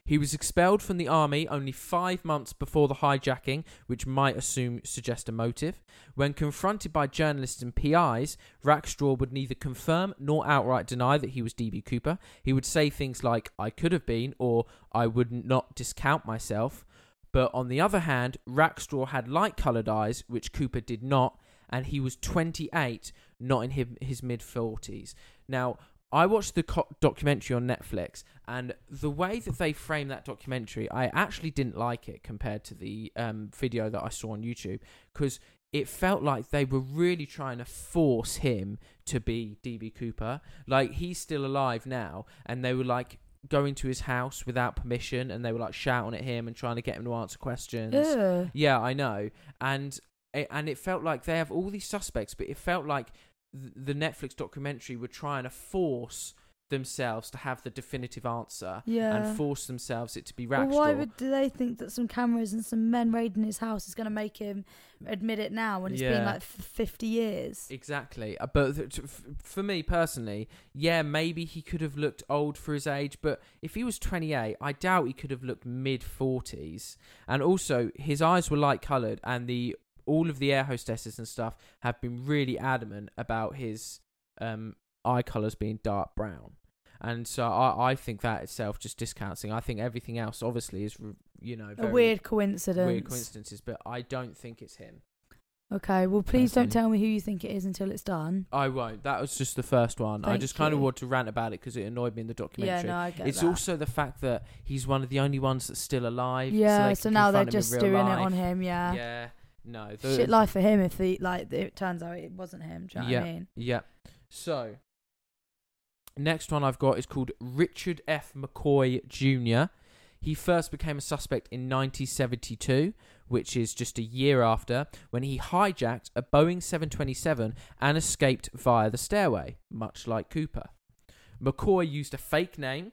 He was expelled from the army only five months before the hijacking, which might assume suggest a motive. When confronted by journalists and P Is, Rackstraw would neither confirm nor outright deny that he was D B. Cooper. He would say things like, I could have been, or I would not discount myself. But on the other hand, Rackstraw had light-coloured eyes, which Cooper did not, and he was twenty-eight, not in his, his mid-forties. Now, I watched the co- documentary on Netflix, and the way that they frame that documentary, I actually didn't like it compared to the um, video that I saw on YouTube, because it felt like they were really trying to force him to be D B. Cooper. Like, he's still alive now, and they were like going to his house without permission, and they were like shouting at him and trying to get him to answer questions. Ew. Yeah, I know. And and it felt like they have all these suspects, but it felt like the Netflix documentary were trying to force themselves to have the definitive answer, yeah, and force themselves it to be Rackstraw. Well, why would do they think that some cameras and some men raiding his house is going to make him admit it now when it's, yeah, been like fifty years? Exactly. But for me personally, yeah, maybe he could have looked old for his age, but if he was twenty-eight, I doubt he could have looked mid-forties. And also, his eyes were light-coloured, and the all of the air hostesses and stuff have been really adamant about his um, eye colours being dark brown. And so I, I think that itself just discounts it. I think everything else obviously is, you know, very a weird coincidence. Weird coincidences, but I don't think it's him. Okay, well, please Person. don't tell me who you think it is until it's done. I won't. That was just the first one. Thank I just you. kind of want to rant about it because it annoyed me in the documentary. Yeah, no, I get It's that. also the fact that he's one of the only ones that's still alive. Yeah, so, they so now they're just doing life. it on him, yeah. Yeah. No, the, shit life for him if the like it turns out it wasn't him. Do you know yeah, what I mean? Yeah. So, next one I've got is called Richard F. McCoy Junior He first became a suspect in nineteen seventy-two, which is just a year after, when he hijacked a Boeing seven twenty-seven and escaped via the stairway, much like Cooper. McCoy used a fake name,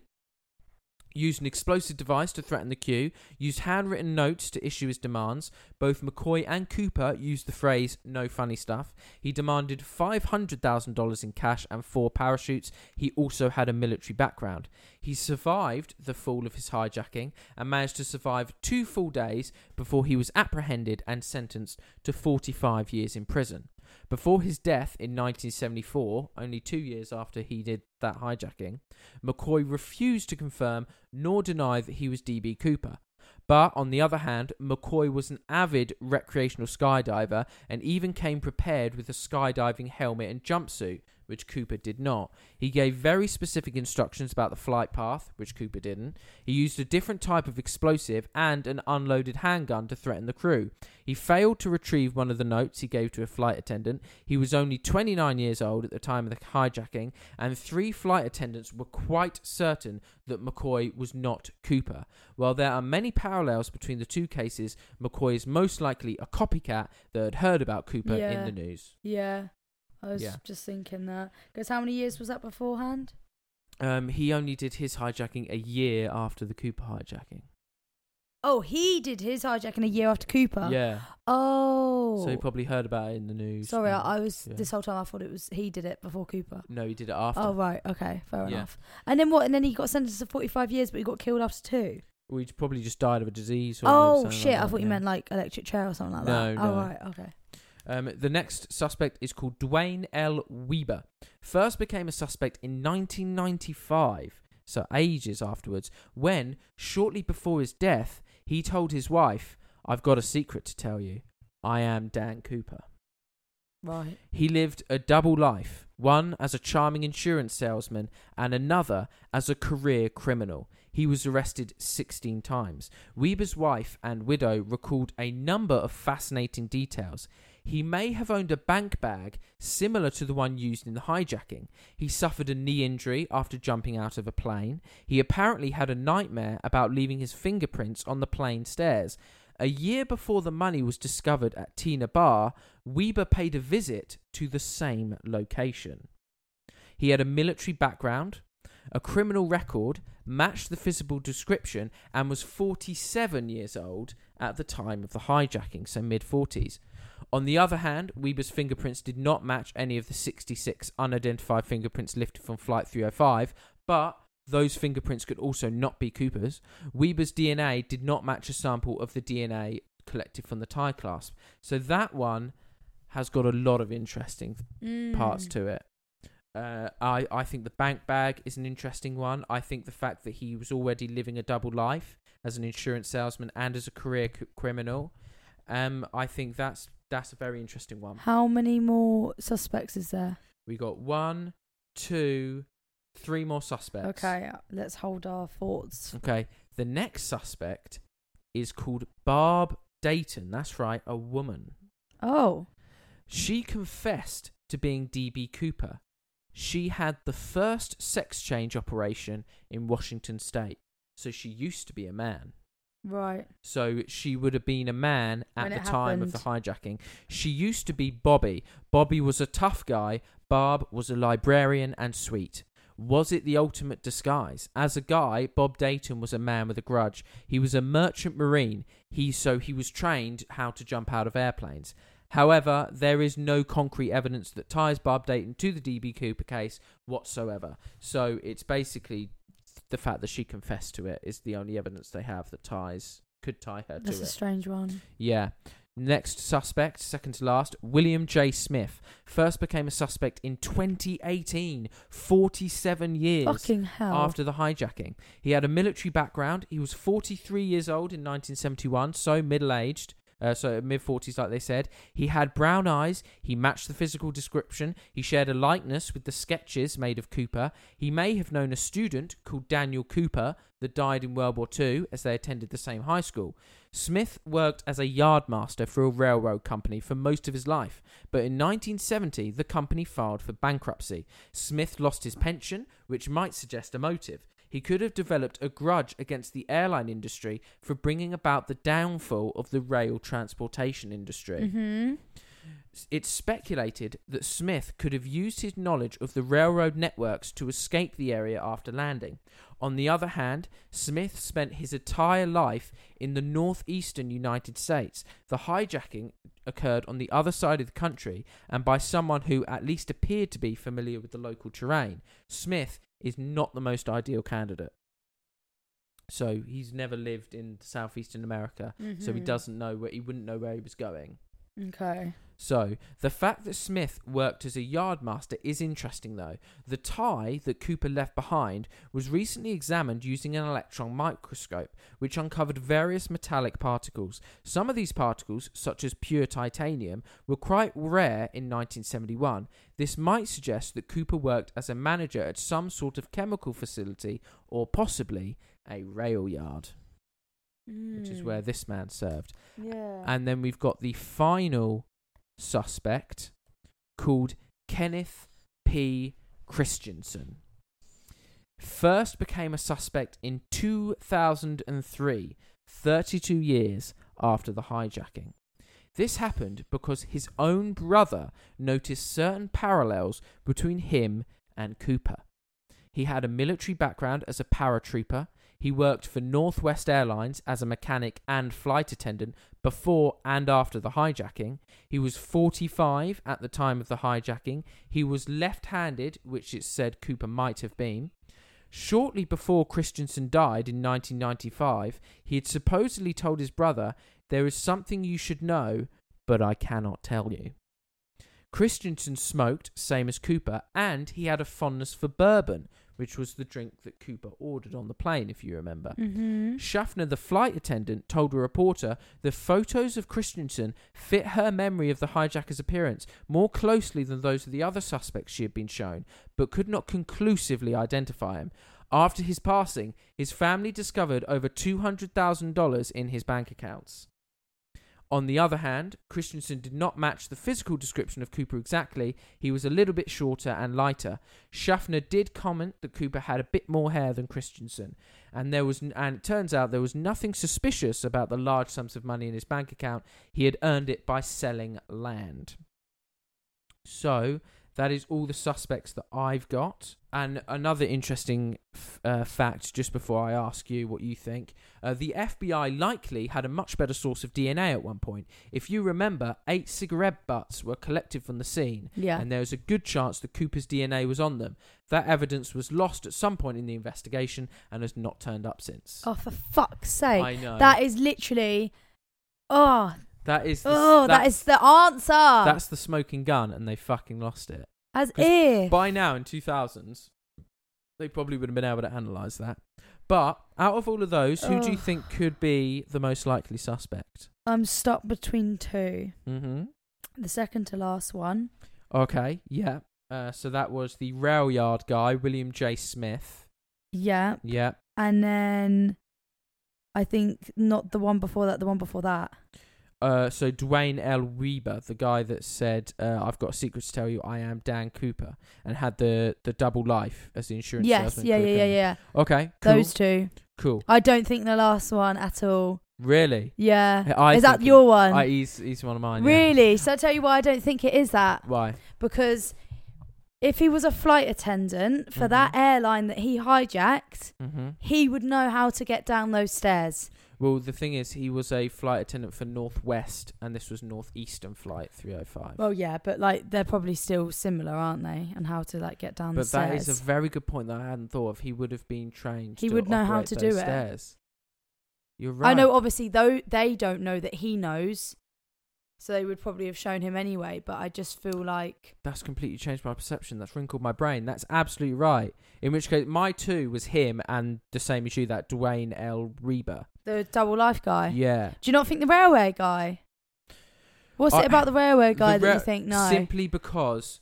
used an explosive device to threaten the queue, used handwritten notes to issue his demands. Both McCoy and Cooper used the phrase, no funny stuff. He demanded five hundred thousand dollars in cash and four parachutes. He also had a military background. He survived the fall of his hijacking and managed to survive two full days before he was apprehended and sentenced to forty-five years in prison. Before his death in nineteen seventy-four, only two years after he did that hijacking, McCoy refused to confirm nor deny that he was D B. Cooper. But, on the other hand, McCoy was an avid recreational skydiver and even came prepared with a skydiving helmet and jumpsuit, which Cooper did not. He gave very specific instructions about the flight path, which Cooper didn't. He used a different type of explosive and an unloaded handgun to threaten the crew. He failed to retrieve one of the notes he gave to a flight attendant. He was only twenty-nine years old at the time of the hijacking, and three flight attendants were quite certain that McCoy was not Cooper. While there are many parallels between the two cases, McCoy is most likely a copycat that had heard about Cooper yeah. in the news. Yeah. I was yeah. just thinking that. Because how many years was that beforehand? Um, he only did his hijacking a year after the Cooper hijacking. Oh, he did his hijacking a year after Cooper? Yeah. Oh. So he probably heard about it in the news. Sorry, and, I was yeah. this whole time I thought it was he did it before Cooper. No, he did it after. Oh, right. Okay, fair yeah. enough. And then what? And then he got sentenced to forty-five years, but he got killed after two? We probably just died of a disease. Or oh, shit. Like I thought you yeah. meant like electric chair or something like no, that. No, no. Oh, right. Okay. Um, the next suspect is called Duane L. Weber. First became a suspect in nineteen ninety-five, so ages afterwards, when, shortly before his death, he told his wife, "I've got a secret to tell you. I am Dan Cooper." Right. He lived a double life, one as a charming insurance salesman and another as a career criminal. He was arrested sixteen times. Weber's wife and widow recalled a number of fascinating details. He may have owned a bank bag similar to the one used in the hijacking. He suffered a knee injury after jumping out of a plane. He apparently had a nightmare about leaving his fingerprints on the plane stairs. A year before the money was discovered at Tina Bar, Weber paid a visit to the same location. He had a military background, a criminal record, matched the physical description, and was forty-seven years old at the time of the hijacking, so mid-forties. On the other hand, Weber's fingerprints did not match any of the sixty-six unidentified fingerprints lifted from Flight three oh five, but those fingerprints could also not be Cooper's. Weber's D N A did not match a sample of the D N A collected from the tie clasp. So that one has got a lot of interesting mm. parts to it. Uh, I, I think the bank bag is an interesting one. I think the fact that he was already living a double life as an insurance salesman and as a career c- criminal. Um, I think that's that's a very interesting one. How many more suspects is there? We got one, two... Three more suspects. Okay, let's hold our thoughts. Okay, the next suspect is called Barb Dayton. That's right, a woman. Oh. She confessed to being D B Cooper. She had the first sex change operation in Washington state. So she used to be a man. Right. So she would have been a man at the time of the hijacking. She used to be Bobby. Bobby was a tough guy. Barb was a librarian and sweet. Was it the ultimate disguise? As a guy, Bob Dayton was a man with a grudge. He was a merchant marine, he so he was trained how to jump out of airplanes. However, there is no concrete evidence that ties Bob Dayton to the D B Cooper case whatsoever. So it's basically the fact that she confessed to it is the only evidence they have that ties, could tie her to it. That's a strange one. Yeah. Next suspect, second to last, William J. Smith. First became a suspect in twenty eighteen, forty-seven years Fucking hell. after the hijacking. He had a military background. He was forty-three years old in nineteen seventy-one, so middle-aged, uh, so mid-forties like they said. He had brown eyes. He matched the physical description. He shared a likeness with the sketches made of Cooper. He may have known a student called Daniel Cooper that died in World War Two as they attended the same high school. Smith worked as a yardmaster for a railroad company for most of his life, but in nineteen seventy, the company filed for bankruptcy. Smith lost his pension, which might suggest a motive. He could have developed a grudge against the airline industry for bringing about the downfall of the rail transportation industry. Mm-hmm. It's speculated that Smith could have used his knowledge of the railroad networks to escape the area after landing. On the other hand, Smith spent his entire life in the northeastern United States. The hijacking occurred on the other side of the country and by someone who at least appeared to be familiar with the local terrain. Smith is not the most ideal candidate. So he's never lived in southeastern America, mm-hmm. so he doesn't know where he wouldn't know where he was going. Okay. So, the fact that Smith worked as a yardmaster is interesting, though. The tie that Cooper left behind was recently examined using an electron microscope, which uncovered various metallic particles. Some of these particles, such as pure titanium, were quite rare in nineteen seventy-one. This might suggest that Cooper worked as a manager at some sort of chemical facility or possibly a rail yard. Mm. Which is where this man served. Yeah. And then we've got the final suspect called Kenneth P. Christiansen. First became a suspect in two thousand three, thirty-two years after the hijacking. This happened because his own brother noticed certain parallels between him and Cooper. He had a military background as a paratrooper. He worked for Northwest Airlines as a mechanic and flight attendant before and after the hijacking. He was forty-five at the time of the hijacking. He was left-handed, which it said Cooper might have been. Shortly before Christiansen died in nineteen ninety-five, he had supposedly told his brother, "There is something you should know, but I cannot tell you." Christiansen smoked, same as Cooper, and he had a fondness for bourbon, which was the drink that Cooper ordered on the plane, if you remember. Mm-hmm. Schaffner, the flight attendant, told a reporter the photos of Christiansen fit her memory of the hijacker's appearance more closely than those of the other suspects she had been shown, but could not conclusively identify him. After his passing, his family discovered over two hundred thousand dollars in his bank accounts. On the other hand, Christiansen did not match the physical description of Cooper exactly. He was a little bit shorter and lighter. Schaffner did comment that Cooper had a bit more hair than Christiansen, and there was, and it turns out there was nothing suspicious about the large sums of money in his bank account. He had earned it by selling land. So that is all the suspects that I've got. And another interesting f- uh, fact, just before I ask you what you think, uh, the F B I likely had a much better source of D N A at one point. If you remember, eight cigarette butts were collected from the scene, yeah. and there was a good chance that Cooper's D N A was on them. That evidence was lost at some point in the investigation and has not turned up since. Oh, for fuck's sake. I know. That is literally... Oh... That is the, oh, that is the answer. That's the smoking gun, and they fucking lost it. As if. By now, in two thousands, they probably would have been able to analyse that. But out of all of those, who oh. do you think could be the most likely suspect? I'm stuck between two. Mm-hmm. The second to last one. Okay, yeah. Uh, so that was the rail yard guy, William J. Smith. Yeah. Yeah. And then I think not the one before that, the one before that. Uh, so Duane L. Weber, the guy that said, uh, "I've got a secret to tell you. I am Dan Cooper," and had the, the double life as the insurance. Yes, yeah, yeah, yeah, yeah. Okay, cool. Those two. Cool. I don't think the last one at all. Really? Yeah. I is that your it, one? I, he's he's one of mine. Really? Yeah. So I tell you why I don't think it is that. Why? Because if he was a flight attendant for mm-hmm. that airline that he hijacked, mm-hmm. he would know how to get down those stairs. Well, the thing is, he was a flight attendant for Northwest, and this was Northeastern Flight three oh five. Well, yeah, but like they're probably still similar, aren't they? And how to like get down but the stairs. But that is a very good point that I hadn't thought of. He would have been trained. He to would know how to do stairs. It. You're right. I know. Obviously, though, they don't know that he knows, so they would probably have shown him anyway. But I just feel like that's completely changed my perception. That's wrinkled my brain. That's absolutely right. In which case, my two was him and the same as you, that Duane L. Weber. The double life guy. Yeah. Do you not think the railway guy? What's I, it about the railway guy the ra- that you think no? Simply because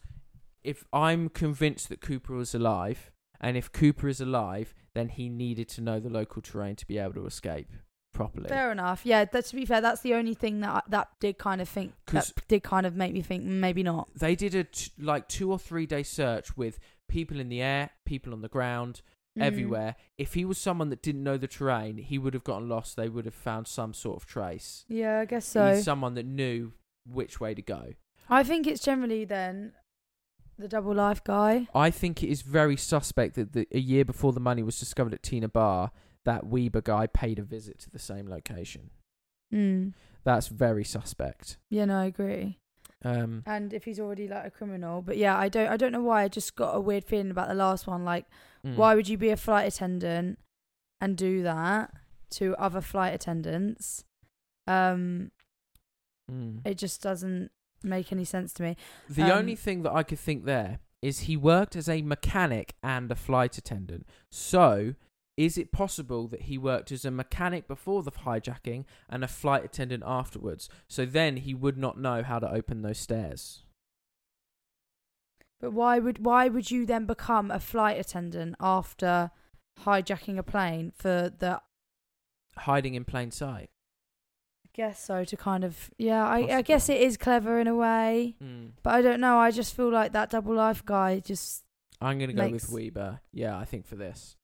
if I'm convinced that Cooper was alive, and if Cooper is alive, then he needed to know the local terrain to be able to escape properly. Fair enough. Yeah, that, to be fair, that's the only thing that I, that did kind of think that did kind of make me think maybe not. They did a t- like two or three day search with people in the air, people on the ground. Everywhere. Mm. If he was someone that didn't know the terrain, he would have gotten lost. They would have found some sort of trace. Yeah, I guess so. He's someone that knew which way to go. I think it's generally then the double life guy. I think it is very suspect that the, a year before the money was discovered at Tina Bar, that Weber guy paid a visit to the same location. Mm. That's very suspect. Yeah, no, I agree. Um, and if he's already like a criminal, but yeah, I don't, I don't know why. I just got a weird feeling about the last one. Like, mm. why would you be a flight attendant and do that to other flight attendants? Um, mm. It just doesn't make any sense to me. The um, only thing that I could think there is he worked as a mechanic and a flight attendant. So is it possible that he worked as a mechanic before the hijacking and a flight attendant afterwards? So then he would not know how to open those stairs. But why would why would you then become a flight attendant after hijacking a plane for the... Hiding in plain sight. I guess so, to kind of... Yeah, I, I guess it is clever in a way. Mm. But I don't know, I just feel like that double life guy just... I'm going to go makes... with Weber. Yeah, I think for this.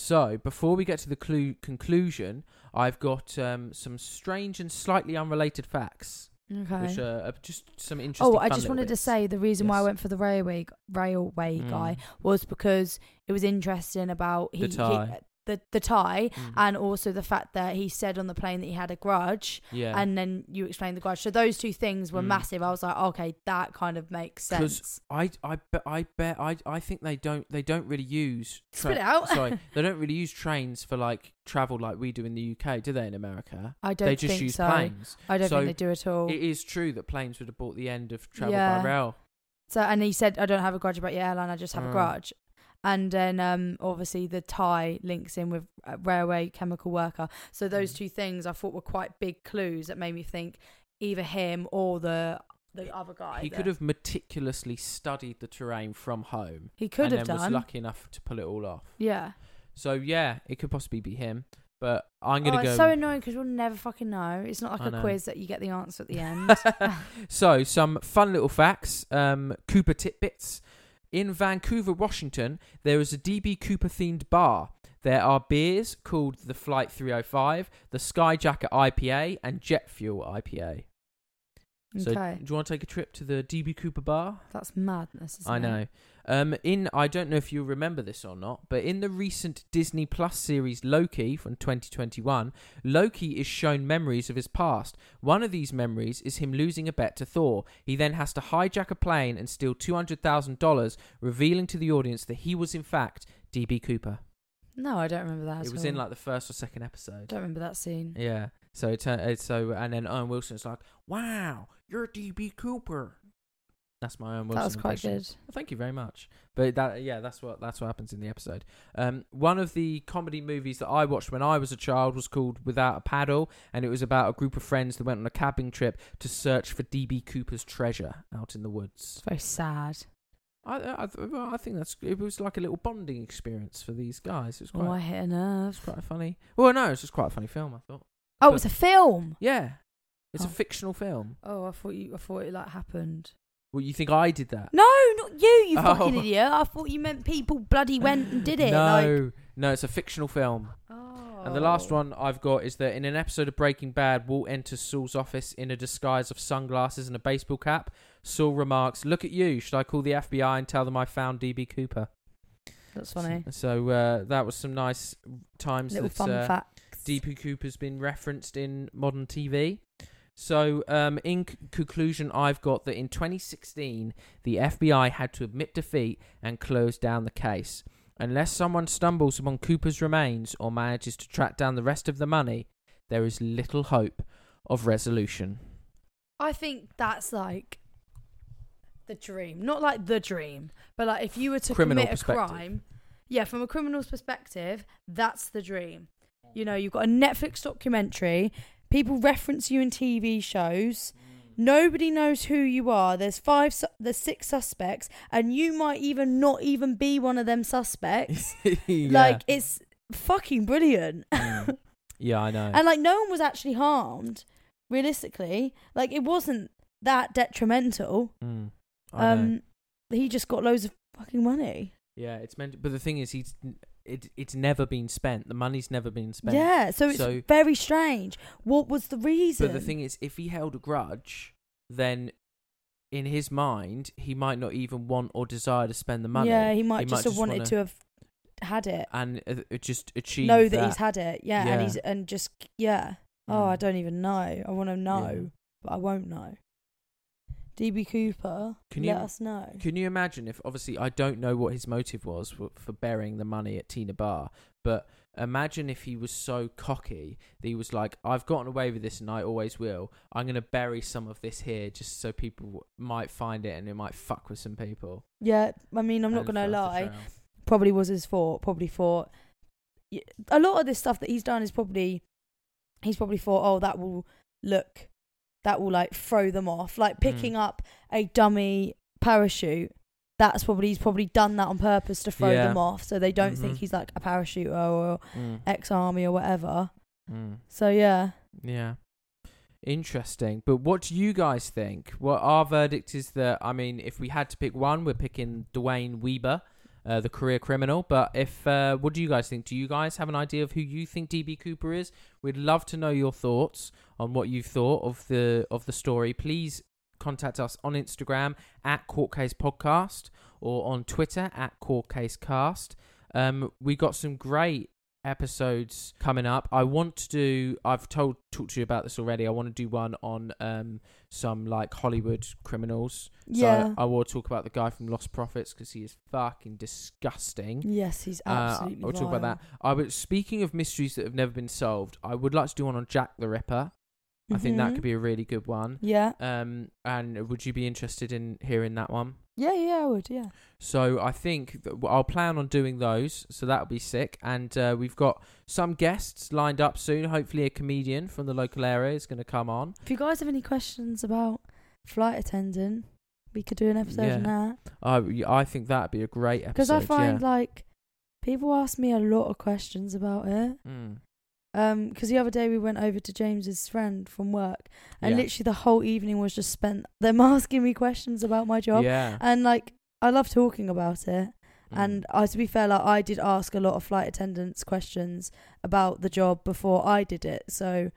So, before we get to the clue conclusion, I've got um, some strange and slightly unrelated facts. Okay. Which are, are just some interesting Oh, I just wanted bits. to say the reason yes. why I went for the railway railway mm. guy was because it was interesting about... He, the tie. He, the, the tie mm. and also the fact that he said on the plane that he had a grudge yeah. and then you explained the grudge. So those two things were mm. massive. I was like, okay, that kind of makes sense. I, I, I bet, I, I think they don't, they don't really use, tra- Spit it out. sorry, they don't really use trains for like travel like we do in the U K, do they, in America? I don't think so. They just use so. planes. I don't so think they do at all. It is true that planes would have bought the end of travel yeah. by rail. So, and he said, I don't have a grudge about your airline, I just have mm. a grudge. And then um, obviously the tie links in with uh, railway chemical worker. So those mm. two things I thought were quite big clues that made me think either him or the the other guy. He that... could have meticulously studied the terrain from home. He could have done. And then was lucky enough to pull it all off. Yeah. So yeah, it could possibly be him. But I'm going to oh, go... It's so annoying because we'll never fucking know. It's not like I a know. quiz that you get the answer at the end. So some fun little facts. Um, Cooper tidbits. In Vancouver, Washington, there is a D B. Cooper themed bar. There are beers called the Flight three oh five, the Skyjacker I P A, and Jet Fuel I P A. So okay. do you want to take a trip to the D B. Cooper bar? That's madness, isn't I it? know. Um, in I don't know if you remember this or not, but in the recent Disney Plus series Loki from twenty twenty-one, Loki is shown memories of his past. One of these memories is him losing a bet to Thor. He then has to hijack a plane and steal two hundred thousand dollars, revealing to the audience that he was in fact D B. Cooper. No, I don't remember that at all. It was in like the first or second episode. Don't remember that scene. Yeah. So it's, uh, it's so and then Owen Wilson's like, "Wow, you're D B. Cooper." That's my own. That was quite good. Well, thank you very much. But that, yeah, that's what that's what happens in the episode. Um, one of the comedy movies that I watched when I was a child was called Without a Paddle, and it was about a group of friends that went on a camping trip to search for D B. Cooper's treasure out in the woods. Very sad. I I, I think that's it was like a little bonding experience for these guys. It was quite. Oh, I hit a nerve. It's quite funny. Well, no, it's just quite a funny film. I thought. Oh, but, it's a film. Yeah, it's oh. a fictional film. Oh, I thought you. I thought it like happened. Well, you think I did that? No, not you, you oh. fucking idiot. I thought you meant people bloody went and did it. No, like... no, it's a fictional film. Oh. And the last one I've got is that in an episode of Breaking Bad, Walt enters Saul's office in a disguise of sunglasses and a baseball cap. Saul remarks, "Look at you, should I call the F B I and tell them I found D B. Cooper?" That's funny. So uh, that was some nice times. Little that, fun uh, facts. D B. Cooper's been referenced in modern T V. So, um, in c- conclusion, I've got that in twenty sixteen, the F B I had to admit defeat and close down the case. Unless someone stumbles upon Cooper's remains or manages to track down the rest of the money, there is little hope of resolution. I think that's like the dream. Not like the dream, but like if you were to criminal commit a crime. Yeah, from a criminal's perspective, that's the dream. You know, you've got a Netflix documentary. People reference you in T V shows. Nobody knows who you are. There's five, su- there's six suspects, and you might even not even be one of them suspects. yeah. Like, it's fucking brilliant. Mm. Yeah, I know. And like, no one was actually harmed, realistically. Like, it wasn't that detrimental. Mm. I um, know. He just got loads of fucking money. Yeah, it's meant to, but the thing is, he's. It, it's never been spent. The money's never been spent. Yeah, so it's so, very strange. What was the reason? But the thing is, if he held a grudge, then in his mind, he might not even want or desire to spend the money. Yeah, he might, he just, might just have wanted wanna, to have had it. And uh, just achieve Know that, that he's had it. Yeah, yeah, and he's and just, yeah. Mm. Oh, I don't even know. I want to know, yeah. but I won't know. D B. Cooper, can you, let us know. Can you imagine if, obviously, I don't know what his motive was for, for burying the money at Tina Bar, but imagine if he was so cocky that he was like, I've gotten away with this and I always will. I'm going to bury some of this here just so people might find it and it might fuck with some people. Yeah, I mean, I'm not going to lie. Probably was his fault. Probably thought... A lot of this stuff that he's done is probably... He's probably thought, oh, that will look... that will like throw them off, like picking mm. up a dummy parachute. That's probably he's probably done that on purpose to throw yeah. them off, so they don't mm-hmm. think he's like a parachuter or mm. ex-army or whatever. Mm. So yeah, yeah, interesting. But what do you guys think? Well, our verdict is that I mean, if we had to pick one, we're picking Duane Weber, uh, the career criminal. But if uh, what do you guys think? Do you guys have an idea of who you think D B. Cooper is? We'd love to know your thoughts on what you thought of the of the story. Please contact us on Instagram at Court Case Podcast or on Twitter at Court Case Cast. Um, we got some great episodes coming up. I want to do, I've told talked to you about this already, I want to do one on um some like Hollywood criminals. Yeah. So I, I will talk about the guy from Lost Prophets because he is fucking disgusting. Yes, he's absolutely uh, I will talk about that. I was speaking of mysteries that have never been solved, I would like to do one on Jack the Ripper. Mm-hmm. I think that could be a really good one. Yeah. Um, and would you be interested in hearing that one? Yeah, yeah, I would, yeah. So I think that I'll plan on doing those, so that'll be sick. And uh, we've got some guests lined up soon. Hopefully a comedian from the local area is going to come on. If you guys have any questions about flight attendant, we could do an episode yeah. on that. I, I think that'd be a great episode, because I find, yeah. like, people ask me a lot of questions about it. Mm. Um, because the other day we went over to James's friend from work, and yeah. literally the whole evening was just spent them asking me questions about my job. Yeah. And like, I love talking about it. Mm. And I, to be fair, like I did ask a lot of flight attendants questions about the job before I did it, so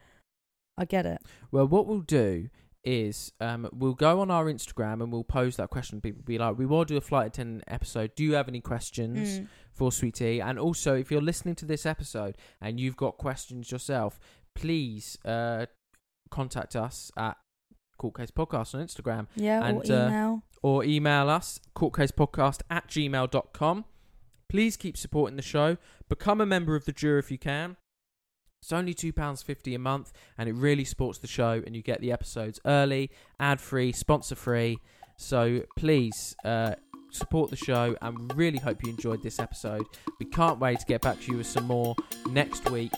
I get it. Well, what we'll do is um, we'll go on our Instagram and we'll pose that question. People be like, we will do a flight attendant episode. Do you have any questions? Mm. For Sweetie. And also, if you're listening to this episode and you've got questions yourself, please uh contact us at Court Case Podcast on Instagram. Yeah, and, or email. Uh, or email us, courtcasepodcast at gmail dot com. Please keep supporting the show. Become a member of the jury if you can. It's only two pounds fifty a month, and it really supports the show, and you get the episodes early, ad-free, sponsor-free. So please... uh support the show, and really hope you enjoyed this episode. We can't wait to get back to you with some more next week.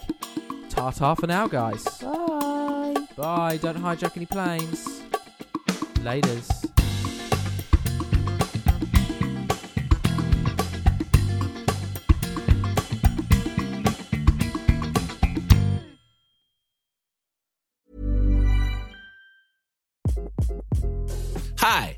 Ta-ta for now, guys. Bye. Bye. Don't hijack any planes. Laters. Hi.